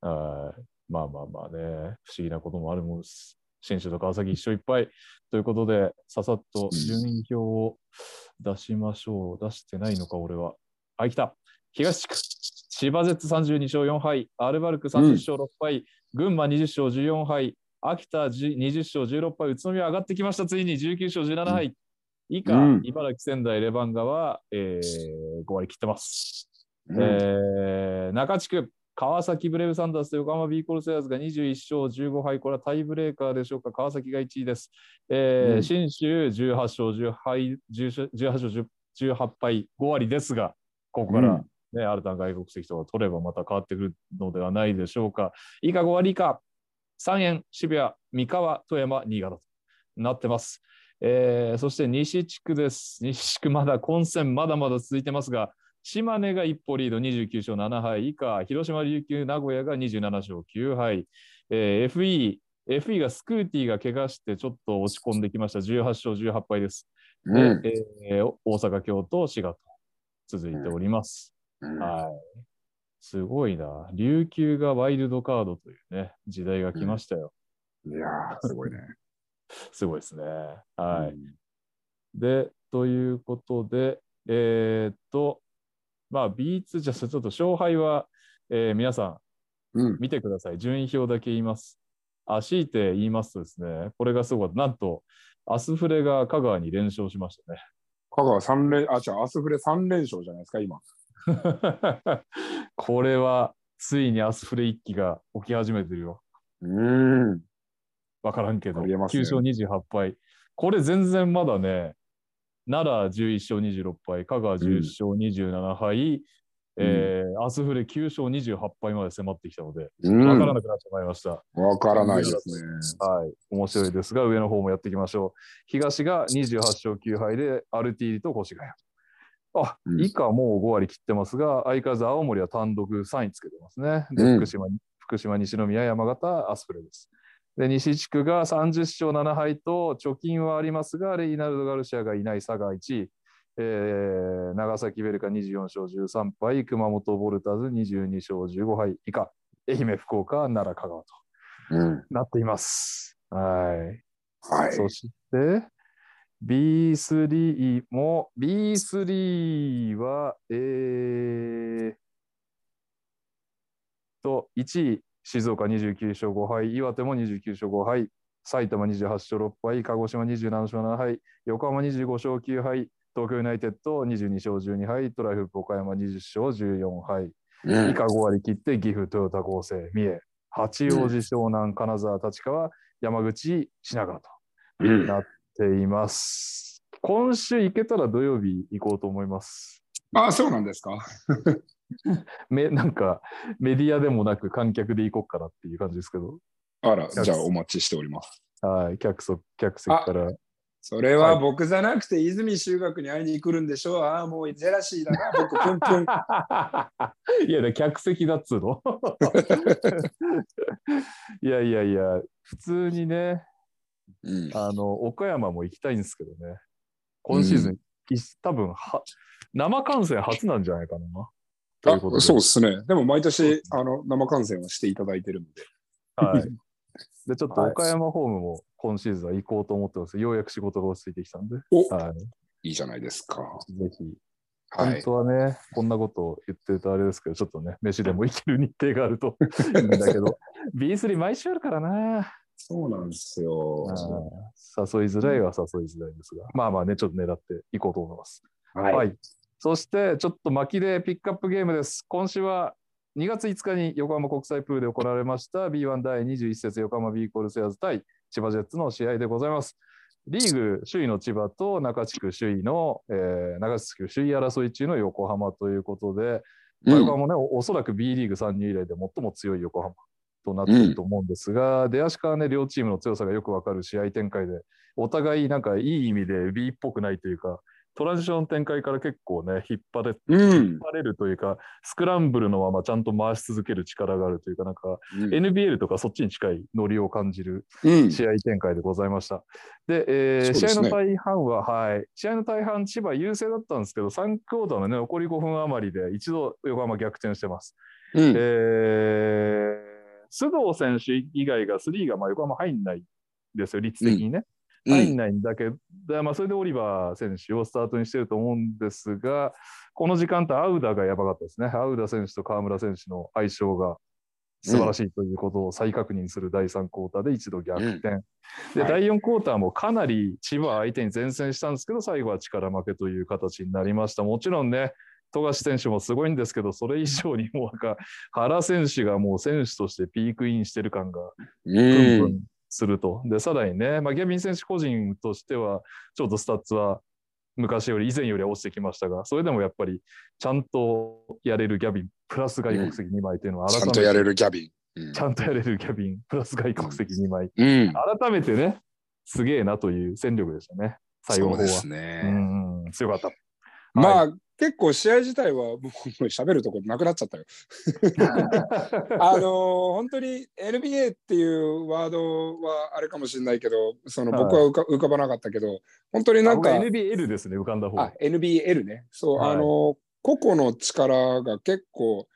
まあまあまあね、不思議なこともあるもんです。信州と川崎一勝一敗ということで、ささっと順位表を出しましょう。出してないのか俺は。あ、来た。東地区千葉ジェッツ32勝4敗、アルバルク30勝6敗、群馬20勝14敗、秋田20勝16敗、宇都宮上がってきました。ついに19勝17敗、以下、茨城仙台レバンガは、5割切ってます。中地区川崎ブレイブサンダースと横浜ビーコルセアーズが21勝15敗、これはタイブレーカーでしょうか。川崎が1位です。信州18勝10敗、18勝18敗、5割ですが、ここから、ね、新たな外国籍とか取ればまた変わってくるのではないでしょうか。以下5割以下、三遠、渋谷、三河、富山、新潟となってます。そして西地区です。西地区まだ混戦まだまだ続いてますが、島根が一歩リード29勝7敗以下、広島、琉球、名古屋が27勝9敗、FE がスクーティが怪我してちょっと落ち込んできました、18勝18敗です。で、大阪、京都、滋賀と続いております。はい、すごいな、琉球がワイルドカードというね、時代が来ましたよ。いやー、すごいね。すごいですね。はい。で、ということで、まあ、B2 じゃちょっと勝敗は、皆さん見てください。順位表だけ言います。強いて言いますとですね、これがすごい。なんと、アスフレが香川に連勝しましたね。香川3連、あ、じゃあアスフレ3連勝じゃないですか、今。これは、ついにアスフレ1期が起き始めてるよ。わからんけど、9勝28敗。これ全然まだね、奈良11勝26敗、香川11勝27敗、アスフレ9勝28敗まで迫ってきたので、わからなくなってまいりました。わからないですね。はい、面白いですが、上の方もやっていきましょう。東が28勝9敗で、アルティーリと越谷。あ、以下もう5割切ってますが、相変わらず青森は単独3位つけてますね。で、福島、西宮、山形、アスフレです。で、西地区が30勝7敗と貯金はありますが、レイナルド・ガルシアがいない佐賀1位、長崎ベルカ24勝13敗、熊本ボルターズ22勝15敗以下、愛媛、福岡、奈良、香川と、なっています。はい。はい、そして、B3 も、B3 は、1位、静岡29勝5敗、岩手も29勝5敗、埼玉28勝6敗、鹿児島27勝7敗、横浜25勝9敗、東京ユナイテッド22勝12敗、トライフープ岡山20勝14敗、以下5割切って岐阜、豊田、合成、三重、八王子、湘南、金沢、立川、山口、品川となっています。今週行けたら土曜日行こうと思います。ああ、そうなんですか。なんかメディアでもなく観客で行こうかなっていう感じですけど、あら、じゃあお待ちしております。はい、客席から。それは僕じゃなくて、はい、泉修学に会いに来るんでしょう。ああ、もうジェラシーだな、僕プンプン。いや、客席だっつうの。いやいやいや、普通にね、岡山も行きたいんですけどね、今シーズン、多分生観戦初なんじゃないかな。そうですね。でも毎年生観戦はしていただいてるので。はい。で、ちょっと岡山ホームも今シーズンは行こうと思ってます。ようやく仕事が落ち着いてきたんで。いいじゃないですか。ぜひ。本当はね、こんなことを言ってるとあれですけど、ちょっとね、飯でも行ける日程があるといいんだけど、B3 毎週あるからな。そうなんですよ。誘いづらいは誘いづらいですが、まあまあね、ちょっと狙っていこうと思います。はい。そしてちょっと巻きでピックアップゲームです。今週は2月5日に横浜国際プールで行われました B1 第21節横浜ビーコルセアーズ対千葉ジェッツの試合でございます。リーグ首位の千葉と中地区首位の、首位争い中の横浜ということで、横浜もね、おそらく B リーグ参入以来で最も強い横浜となっていると思うんですが、出足からね、両チームの強さがよくわかる試合展開で、お互いなんかいい意味で B っぽくないというか、トランジション展開から結構ね、引っ張れるというか、スクランブルのままちゃんと回し続ける力があるというか、なんか NBL とかそっちに近いノリを感じる試合展開でございました。で、試合の大半は、千葉優勢だったんですけど、3クォーターのね、残り5分余りで一度横浜逆転してます。須藤選手以外が3がまあ横浜入んないんですよ、率的にね。入んないんだけど、それでオリバー選手をスタートにしてると思うんですが、この時間帯、アウダがやばかったですね。アウダ選手と河村選手の相性が素晴らしいということを再確認する第3クォーターで一度逆転。で、第4クォーターもかなり千葉相手に善戦したんですけど、最後は力負けという形になりました。もちろんね、富樫選手もすごいんですけど、それ以上にもう原選手がもう選手としてピークインしてる感がプンプンすると。でさらにね、ゲビン選手個人としてはちょっとスタッツは昔より以前よりは落ちてきましたが、それでもやっぱりちゃんとやれるギャビンプラス外国籍2枚というのは改めて、ちゃんとやれるギャビン、ちゃんとやれるギャビンプラス外国籍2枚、改めてねすげえなという戦力でしたね。最後の方はそうですね、強かった。まあ、はい、結構試合自体はもう喋るとこなくなっちゃったよ本当に NBA っていうワードはあれかもしれないけど、その僕は浮かばなかったけど、本当になんか NBL ですね、浮かんだ方。あ、NBL ね。そう、はい、個々の力が結構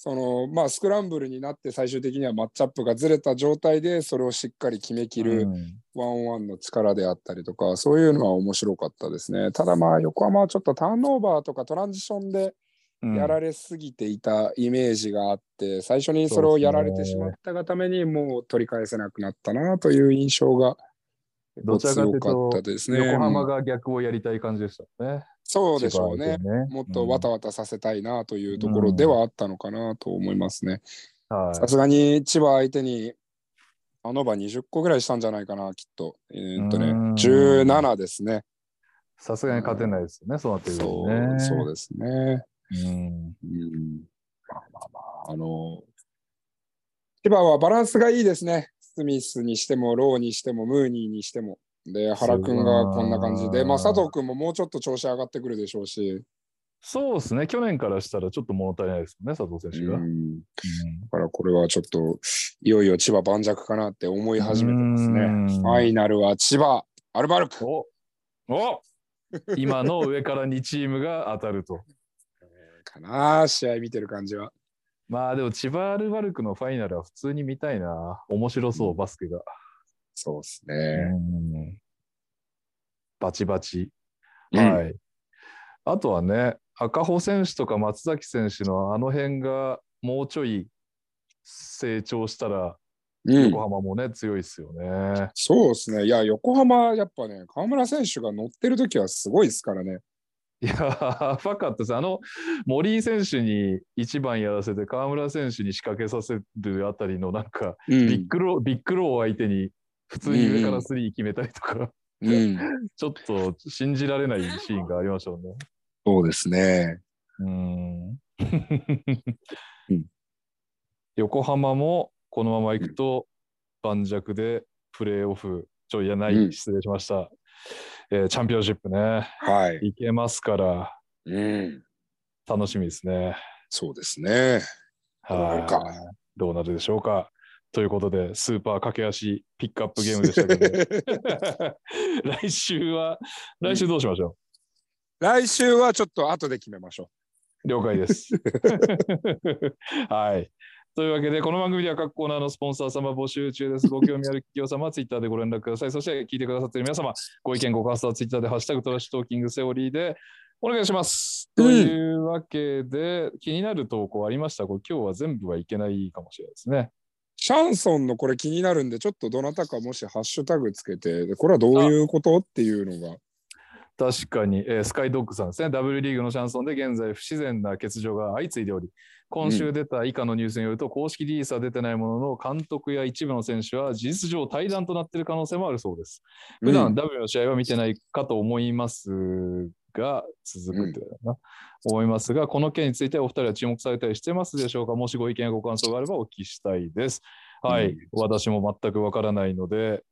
その、まあ、スクランブルになって最終的にはマッチアップがずれた状態でそれをしっかり決めきるワンオンワンの力であったりとか、そういうのは面白かったですね。ただまあ横浜はちょっとターンオーバーとかトランジションでやられすぎていたイメージがあって、最初にそれをやられてしまったがためにもう取り返せなくなったなという印象が強かったですね。横浜が逆をやりたい感じでしたね。そうでしょうね。もっとわたわたさせたいなというところではあったのかなと思いますね。さすがに千葉相手にあの場20個ぐらいしたんじゃないかな、きっと。17ですね。さすがに勝てないですよね、そうなってるんですね。そうですね。まあまあまあ、千葉はバランスがいいですね。スミスにしても、ローにしても、ムーニーにしても。で原君がこんな感じで、まあ、佐藤君ももうちょっと調子上がってくるでしょうし、そうですね、去年からしたらちょっと物足りないですよね、佐藤選手が。だからこれはちょっといよいよ千葉盤石かなって思い始めてますね。ファイナルは千葉アルバルク。お今の上から2チームが当たるとかな、試合見てる感じは。まあでも千葉アルバルクのファイナルは普通に見たいな、面白そう、バスケが。そうですね。バチバチ。はい。あとはね、赤穂選手とか松崎選手のあの辺がもうちょい成長したら、横浜もね、強いですよね。そうですね。いや、横浜、やっぱね、川村選手が乗ってるときはすごいですからね。いやー、ファカットさん、森井選手に1番やらせて、川村選手に仕掛けさせるあたりの、なんか、ビッグローを相手に、普通に上からスリー決めたりとか、ちょっと信じられないシーンがありましたね。そうですね。横浜もこのままいくと盤石でプレーオフ、いやない、失礼しました、チャンピオンシップね、いけますから、楽しみですね。そうですね。どうなるでしょうか。ということで、スーパー駆け足ピックアップゲームでしたけど、ね、来週どうしましょう。来週はちょっと後で決めましょう。了解です。はい。というわけで、この番組では各コーナーのスポンサー様募集中です。ご興味ある企業様はツイッターでご連絡ください。そして聞いてくださっている皆様、ご意見ご感想はツイッターでハッシュタグトラッシュトーキングセオリーでお願いします。というわけで、気になる投稿ありました。今日は全部はいけないかもしれないですね。シャンソンのこれ気になるんで、ちょっとどなたかもしハッシュタグつけて、でこれはどういうことっていうのが。確かに、スカイドッグさんですね。W リーグのシャンソンで現在不自然な欠場が相次いでおり、今週出た以下のニュースによると、公式リリースは出てないものの、監督や一部の選手は事実上退団となっている可能性もあるそうです。普段 W の試合は見てないかと思いますが続くというな、思いますが、この件についてお二人は注目されたりしてますでしょうか。もしご意見やご感想があればお聞きしたいです。はい、私も全くわからないので、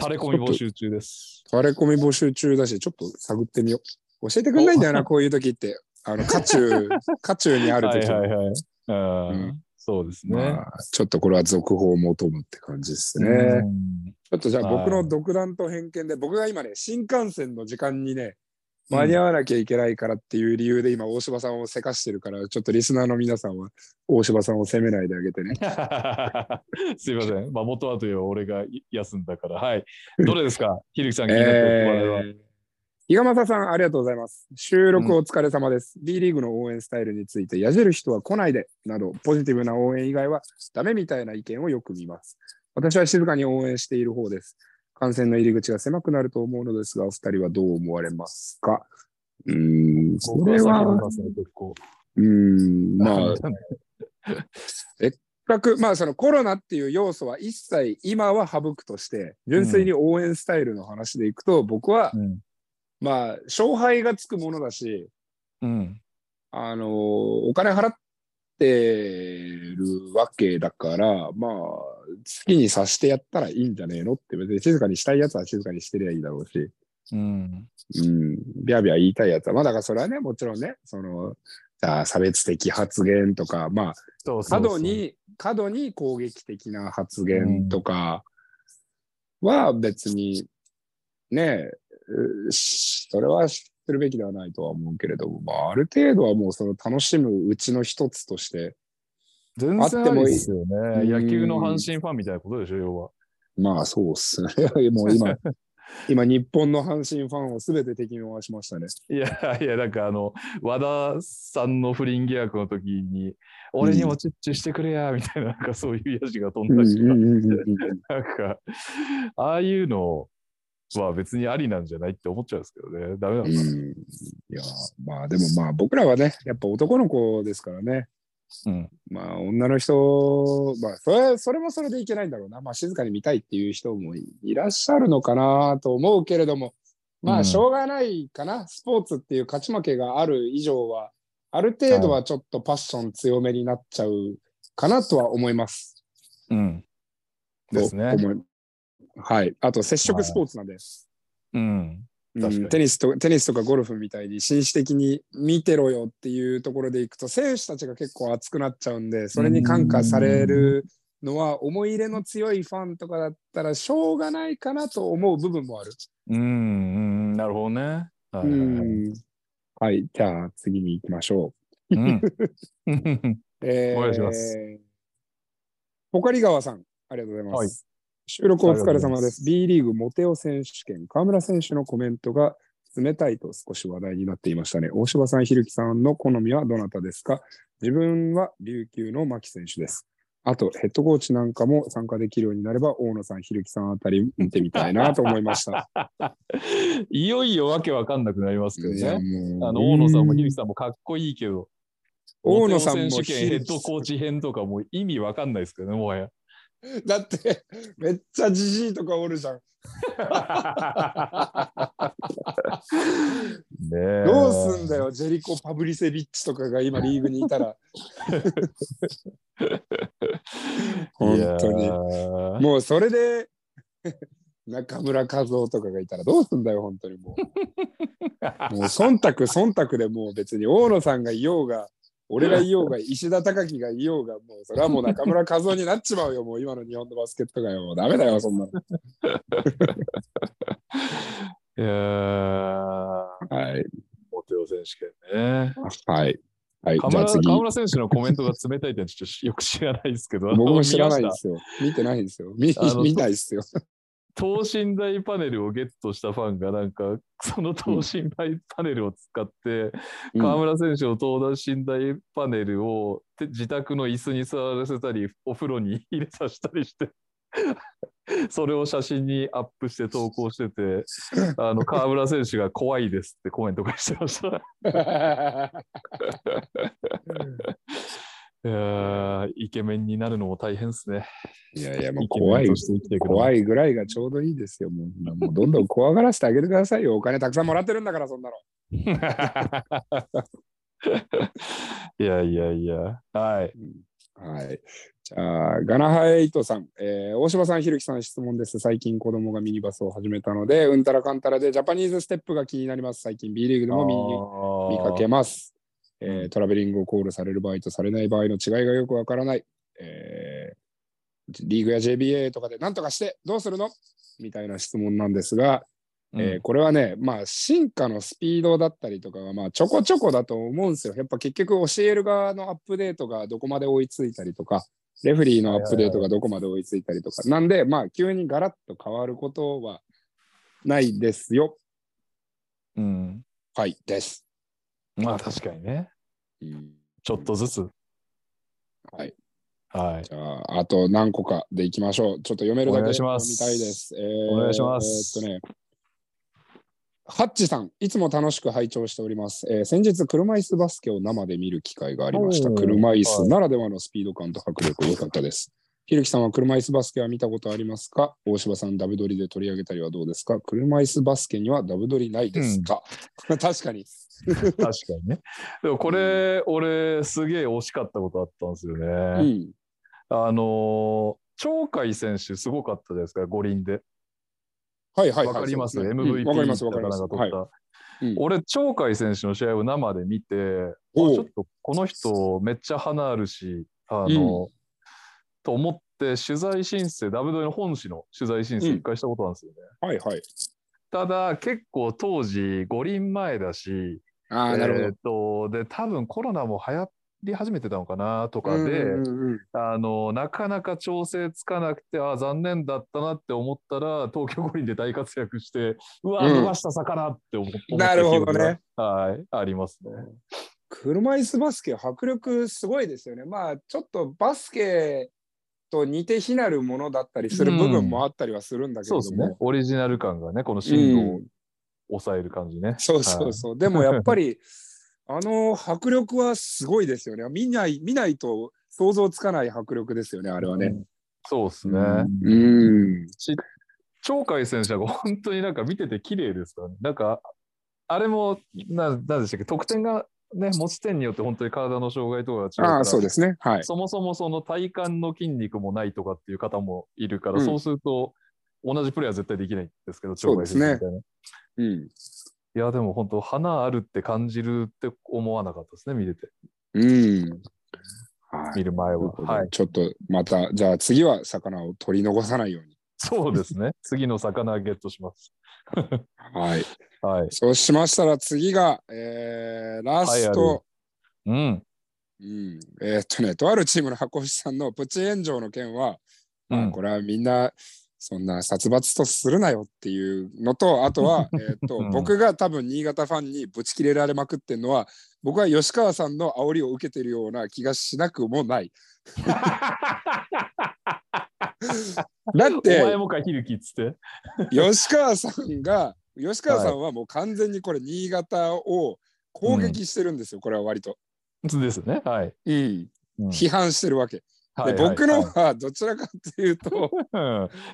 垂れ込み募集中です。垂れ込み募集中だし、ちょっと探ってみよう。教えてくれないんだよな、こういう時って。渦中にある時。そうですね、まあ。ちょっとこれは続報を求むって感じですね。ちょっとじゃあ僕の独断と偏見で、僕が今ね、新幹線の時間にね、間に合わなきゃいけないからっていう理由で今大柴さんをせかしてるから、ちょっとリスナーの皆さんは大柴さんを責めないであげてね。すいません、まあ、元はといえば俺が休んだから。はい、どれですか。ひるきさん気になっておられます。伊賀正さん、ありがとうございます。収録お疲れ様です。B リーグの応援スタイルについて、やじる人は来ないでなどポジティブな応援以外はダメみたいな意見をよく見ます。私は静かに応援している方です。感染の入り口が狭くなると思うのですが、お二人はどう思われますか。それは、まあ、せっかく、まあ、そのコロナっていう要素は一切今は省くとして、純粋に応援スタイルの話でいくと、僕は、まあ、勝敗がつくものだし、お金払ってるわけだから、まあ、好きにさしてやったらいいんじゃねえのって、別に静かにしたいやつは静かにしてりゃいいだろうし。ビャビャ言いたいやつは、まあ、だからそれはね、もちろんね、その差別的発言とか、まあ、過度に攻撃的な発言とかは別にね、それはするべきではないとは思うけれども、まあ、ある程度はもうその楽しむうちの一つとして全然あってもいいですよね。野球の阪神ファンみたいなことでしょ、要は。まあそうっすね。もう今、日本の阪神ファンを全て敵に回しましたね。いや、なんか和田さんの不倫疑惑の時に、俺にもチッチしてくれや、みたいな、なんかそういうやじが飛んだし、なんか、ああいうのは別にありなんじゃないって思っちゃうんですけどね、ダメなのかな。いや、まあでもまあ、僕らはね、やっぱ男の子ですからね。まあ女の人、まあ、それもそれでいけないんだろうな、まあ、静かに見たいっていう人もいらっしゃるのかなと思うけれども、まあしょうがないかな、スポーツっていう勝ち負けがある以上はある程度はちょっとパッション強めになっちゃうかなとは思います。ですね。はい。あと接触スポーツなんです。テニスとかゴルフみたいに紳士的に見てろよっていうところでいくと、選手たちが結構熱くなっちゃうんで、それに感化されるのは思い入れの強いファンとかだったらしょうがないかなと思う部分もある。なるほどね。はい、じゃあ次に行きましょう。お願いします。ポカリ川さん、ありがとうございます。収録お疲れ様です。B リーグモテオ選手権、河村選手のコメントが冷たいと少し話題になっていましたね。大柴さん、ひるきさんの好みはどなたですか？自分は琉球の牧選手です。あと、ヘッドコーチなんかも参加できるようになれば、大野さん、ひるきさんあたり見てみたいなと思いました。いよいよわけわかんなくなりますけどね。大野さんもひるきさんもかっこいいけど、大野さんも選手権ヘッドコーチ編とかもう意味わかんないですけどね、もはや。だってめっちゃジジイとかおるじゃん。ねえ、どうすんだよ、ジェリコ・パブリセビッチとかが今リーグにいたら。本当にもうそれで中村和夫とかがいたらどうすんだよ、本当にもう。もう忖度でもう別に大野さんがいようが、俺がいようが、石田貴樹がいようが、もうそれはもう中村和夫になっちまうよ、もう今の日本のバスケットがよ、もうダメだよ、そんなの。はい。モテオ選手権ね。はい。河村選手のコメントが冷たいってちょっとよく知らないですけど、僕も知らないですよ。見てないんですよ。見ないですよ。等身大パネルをゲットしたファンがなんかその等身大パネルを使って、河村選手の等身大パネルを自宅の椅子に座らせたりお風呂に入れさせたりしてそれを写真にアップして投稿してて、河村選手が怖いですってコメントがしてました。イケメンになるのも大変ですね。いや、もう怖いぐらいがちょうどいいですよ。もうどんどん怖がらせてあげてくださいよ。お金たくさんもらってるんだから、そんなの。いや。はい。じゃあ、ガナハエイトさん、大柴さん、ひるきさん、質問です。最近子供がミニバスを始めたので、うんたらかんたらでジャパニーズステップが気になります。最近 B リーグでも見かけます。トラベリングをコールされる場合とされない場合の違いがよくわからない、リーグや JBA とかで何とかしてどうするのみたいな質問なんですが、これはね、まあ、進化のスピードだったりとかは、まあ、ちょこちょこだと思うんですよ。やっぱ結局教える側のアップデートがどこまで追いついたりとか、レフェリーのアップデートがどこまで追いついたりとか、なんで、まあ、急にガラッと変わることはないですよ。はい、です。まあ確かにね、ちょっとずつ。はい。じゃあ、あと何個かでいきましょう。ちょっと読めるだけ見たいです。お願いします。ハッチさん、いつも楽しく拝聴しております。先日、車椅子バスケを生で見る機会がありました。車椅子ならではのスピード感と迫力、良かったです。ひるきさんは車椅子バスケは見たことありますか？大柴さん、ダブドリで取り上げたりはどうですか？車椅子バスケにはダブドリないですか？うん、確かに。確かにね。でもこれ、うん、俺、すげえ惜しかったことあったんですよね。うん、鳥海選手、すごかったじゃないですか、五輪で。はいはいはい、わかります、ね、MVP とかなんか取った、はいうん、俺鳥海選手の試合を生で見て、ちょっとこの人めっちゃ花あるしうん、と思って取材申請 W の本誌の取材申請一回したことなんですよね、うんはいはい、ただ結構当時五輪前だしなるほどで多分コロナも流行って始めてたのかなとかで、なかなか調整つかなくて残念だったなって思ったら東京五輪で大活躍してうわ伸ばした魚って思ったなるほどね、はい、ありますね。車椅子バスケ迫力すごいですよね。まあちょっとバスケと似て非なるものだったりする部分もあったりはするんだけども、うん、そうですね、オリジナル感がねこの振動を抑える感じね、うん、そうそうそう、はい、でもやっぱり迫力はすごいですよね。見ないと想像つかない迫力ですよね、あれはね。うん、そうですね。うん。鳥海選手は本当になんか見てて綺麗ですからね。なんか、あれも、なんでしたっけ、得点がね、持ち点によって本当に体の障害とかが違うから。ああ、そうですね。はい。そもそもその体幹の筋肉もないとかっていう方もいるから、うん、そうすると同じプレーは絶対できないんですけど、鳥海選手みたいな。うん。いやでも本当花あるって感じるって思わなかったですね、見れて。うん。見る前は。はい。ちょっとまたじゃあ次は魚を取り逃さないように。そうですね。次の魚ゲットします。はいはい。そうしましたら次が、ラスト。はい、うん。とあるチームの箱石さんのプチ炎上の件は、まあ、これはみんな。そんな殺伐とするなよっていうのと、あとは、うん、僕が多分新潟ファンにぶち切れられまくってるのは、僕は吉川さんの煽りを受けてるような気がしなくもない。だってお前もかひるきっつって吉川さんはもう完全にこれ新潟を攻撃してるんですよ、うん、これは割と。そうですね、はい、うん。批判してるわけ。で僕のはどちらかというと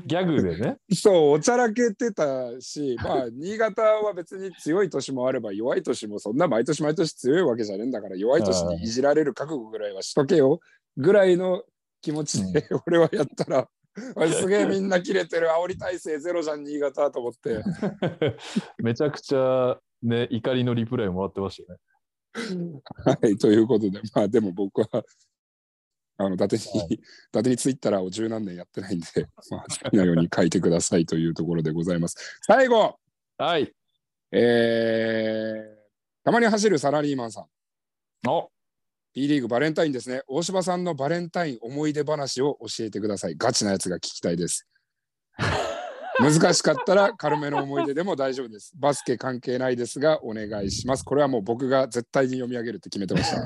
ギャグでねそうおちゃらけてたし、まあ新潟は別に強い年もあれば弱い年もそんな毎年毎年強いわけじゃねえんだから、弱い年にいじられる覚悟ぐらいはしとけよぐらいの気持ちで俺はやったら、うん、すげえみんなキレてる、煽り体制ゼロじゃん新潟と思ってめちゃくちゃね怒りのリプライもらってましたよねはいということで、まあでも僕は伊達にツイッターを十何年やってないんで、まあ、好きなように書いてくださいというところでございます。最後、はい、たまに走るサラリーマンさん。P リーグバレンタインですね。大柴さんのバレンタイン思い出話を教えてください。ガチなやつが聞きたいです。難しかったら軽めの思い出でも大丈夫です。バスケ関係ないですがお願いします。これはもう僕が絶対に読み上げるって決めてました。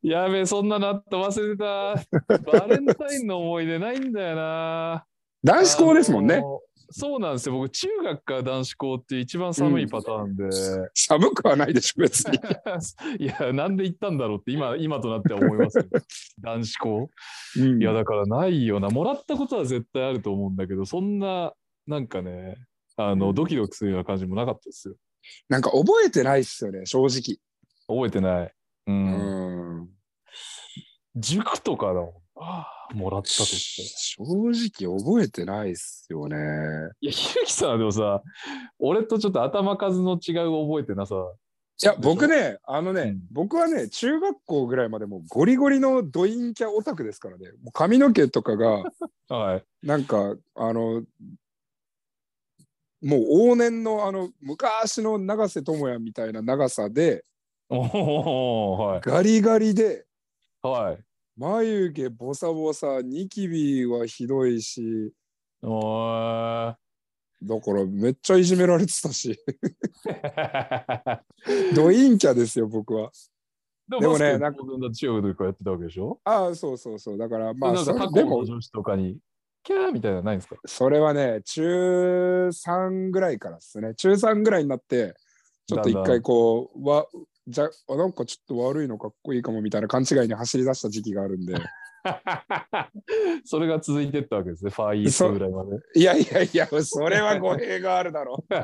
やべえ、そんなのあった忘れた。バレンタインの思い出ないんだよな。男子校ですもんね。そうなんですよ。僕、中学から男子校って一番寒いパターンで。うん、寒くはないでしょ、別に。いや、なんで行ったんだろうって今となっては思いますよ。男子校、うん。いや、だからないよな。もらったことは絶対あると思うんだけど、そんな、なんかね、ドキドキするような感じもなかったですよ。なんか覚えてないっすよね、正直。覚えてない。うん。塾とかだもん。もらったとして正直覚えてないっすよね。いやひるきさんでもさ、俺とちょっと頭数の違いを覚えてなさ。いや僕ねうん、僕はね中学校ぐらいまでもうゴリゴリのドインキャオタクですからね。もう髪の毛とかが、はい、なんかもう往年の昔の長瀬智也みたいな長さで、はい、ガリガリで、はい。眉毛ボサボサ、ニキビはひどいし、だからめっちゃいじめられてたしドインキャですよ僕は。でもね、なんか中学とかやってたわけでしょ。ああそうそうそう、だからまあなんか他校の女子とかにキャーみたいなのないんですか？それはね、中3ぐらいからですね。中3ぐらいになってちょっと一回こうわじゃあなんかちょっと悪いのかっこいいかもみたいな勘違いに走り出した時期があるんでそれが続いてったわけですね、ファーイーストぐらいまで。いやいやいや、それは語弊があるだろう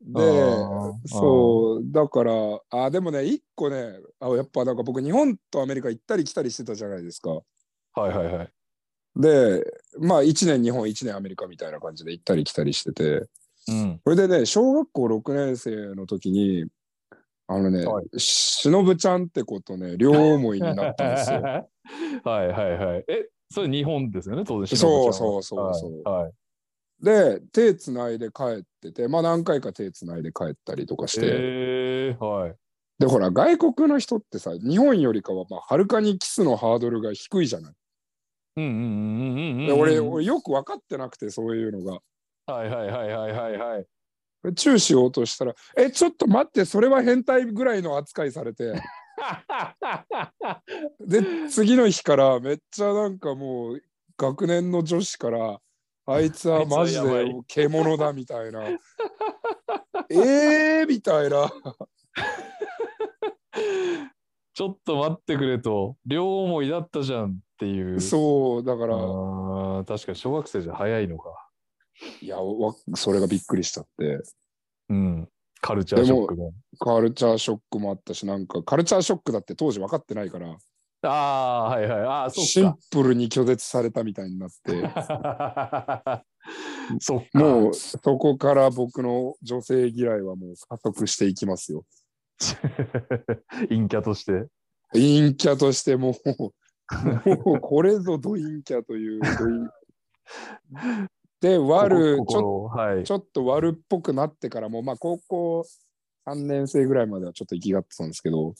で、そうだからでもね、一個ね、やっぱなんか僕日本とアメリカ行ったり来たりしてたじゃないですか。はいはいはい。でまあ1年日本1年アメリカみたいな感じで行ったり来たりしてて、うん、それでね、小学校6年生の時にはい、しのぶちゃんってことね、両思いになったんですよはいはいはい。それ日本ですよね、当然。そうそうそうそう、はいはい。で手つないで帰ってて、まあ何回か手つないで帰ったりとかして、はい、でほら外国の人ってさ、日本よりかはまあはるかにキスのハードルが低いじゃない。うんうんうんうん、うん、俺よく分かってなくて、そういうのが。はいはいはいはいはいはい。チューしようとしたら、ちょっと待って、それは変態ぐらいの扱いされてで次の日からめっちゃなんかもう学年の女子からあいつはマジで獣だみたいなみたいなちょっと待ってくれと、両思いだったじゃんっていう。そうだから、確かに小学生じゃ早いのか。いや、それがびっくりしちゃって、うん、カルチャーショックも。カルチャーショックもあったし、なんかカルチャーショックだって当時分かってないから、はいはい、そっか、シンプルに拒絶されたみたいになってそっか、もうそこから僕の女性嫌いはもう加速していきますよ陰キャとして、陰キャとしてもうこれぞド陰キャというでちょっと悪っぽくなってからも、まあ高校3年生ぐらいまではちょっと行きがってたんですけど、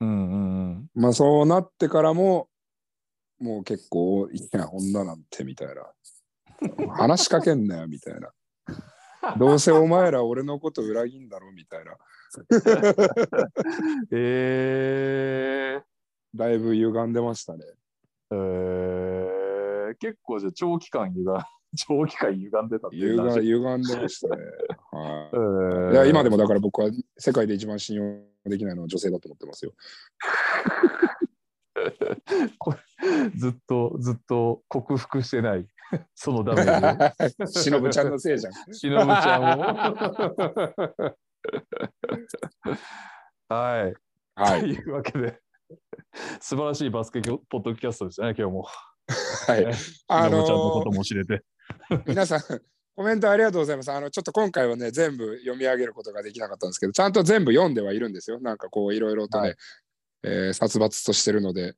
うんうんうん、まあそうなってからももう結構、いや女なんてみたいな話しかけんなよみたいなどうせお前ら俺のこと裏切んだろみたいなだいぶ歪んでましたね。結構じゃあ長期間歪んでたっていう話。歪んでましたねはい。今でもだから僕は世界で一番信用できないのは女性だと思ってますよこれずっと克服してないそのダメージしのぶちゃんのせいじゃんしのぶちゃんをはい、はい、というわけで素晴らしいバスケポッドキャストでしたね、今日もはい、しのぶちゃんのことも知れて皆さんコメントありがとうございます。ちょっと今回はね全部読み上げることができなかったんですけど、ちゃんと全部読んではいるんですよ。なんかこういろいろとね、はい、殺伐としてるので、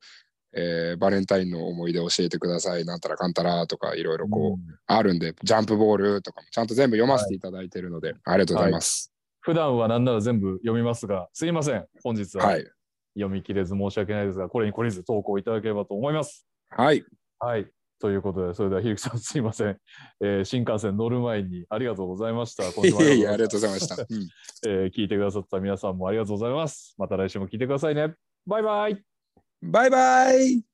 バレンタインの思い出教えてくださいなんたらかんたらとかいろいろこうあるんで、ジャンプボールとかもちゃんと全部読ませていただいてるので、はい、ありがとうございます、はい、普段はなんなら全部読みますが、すいません本日は読み切れず申し訳ないですが、これに懲りず投稿いただければと思います。はいはい。ということで、それではひるきさんすいません、新幹線乗る前にありがとうございました。いやありがとうございました聞いてくださった皆さんもありがとうございます。また来週も聞いてくださいね。バイバイバイバイ。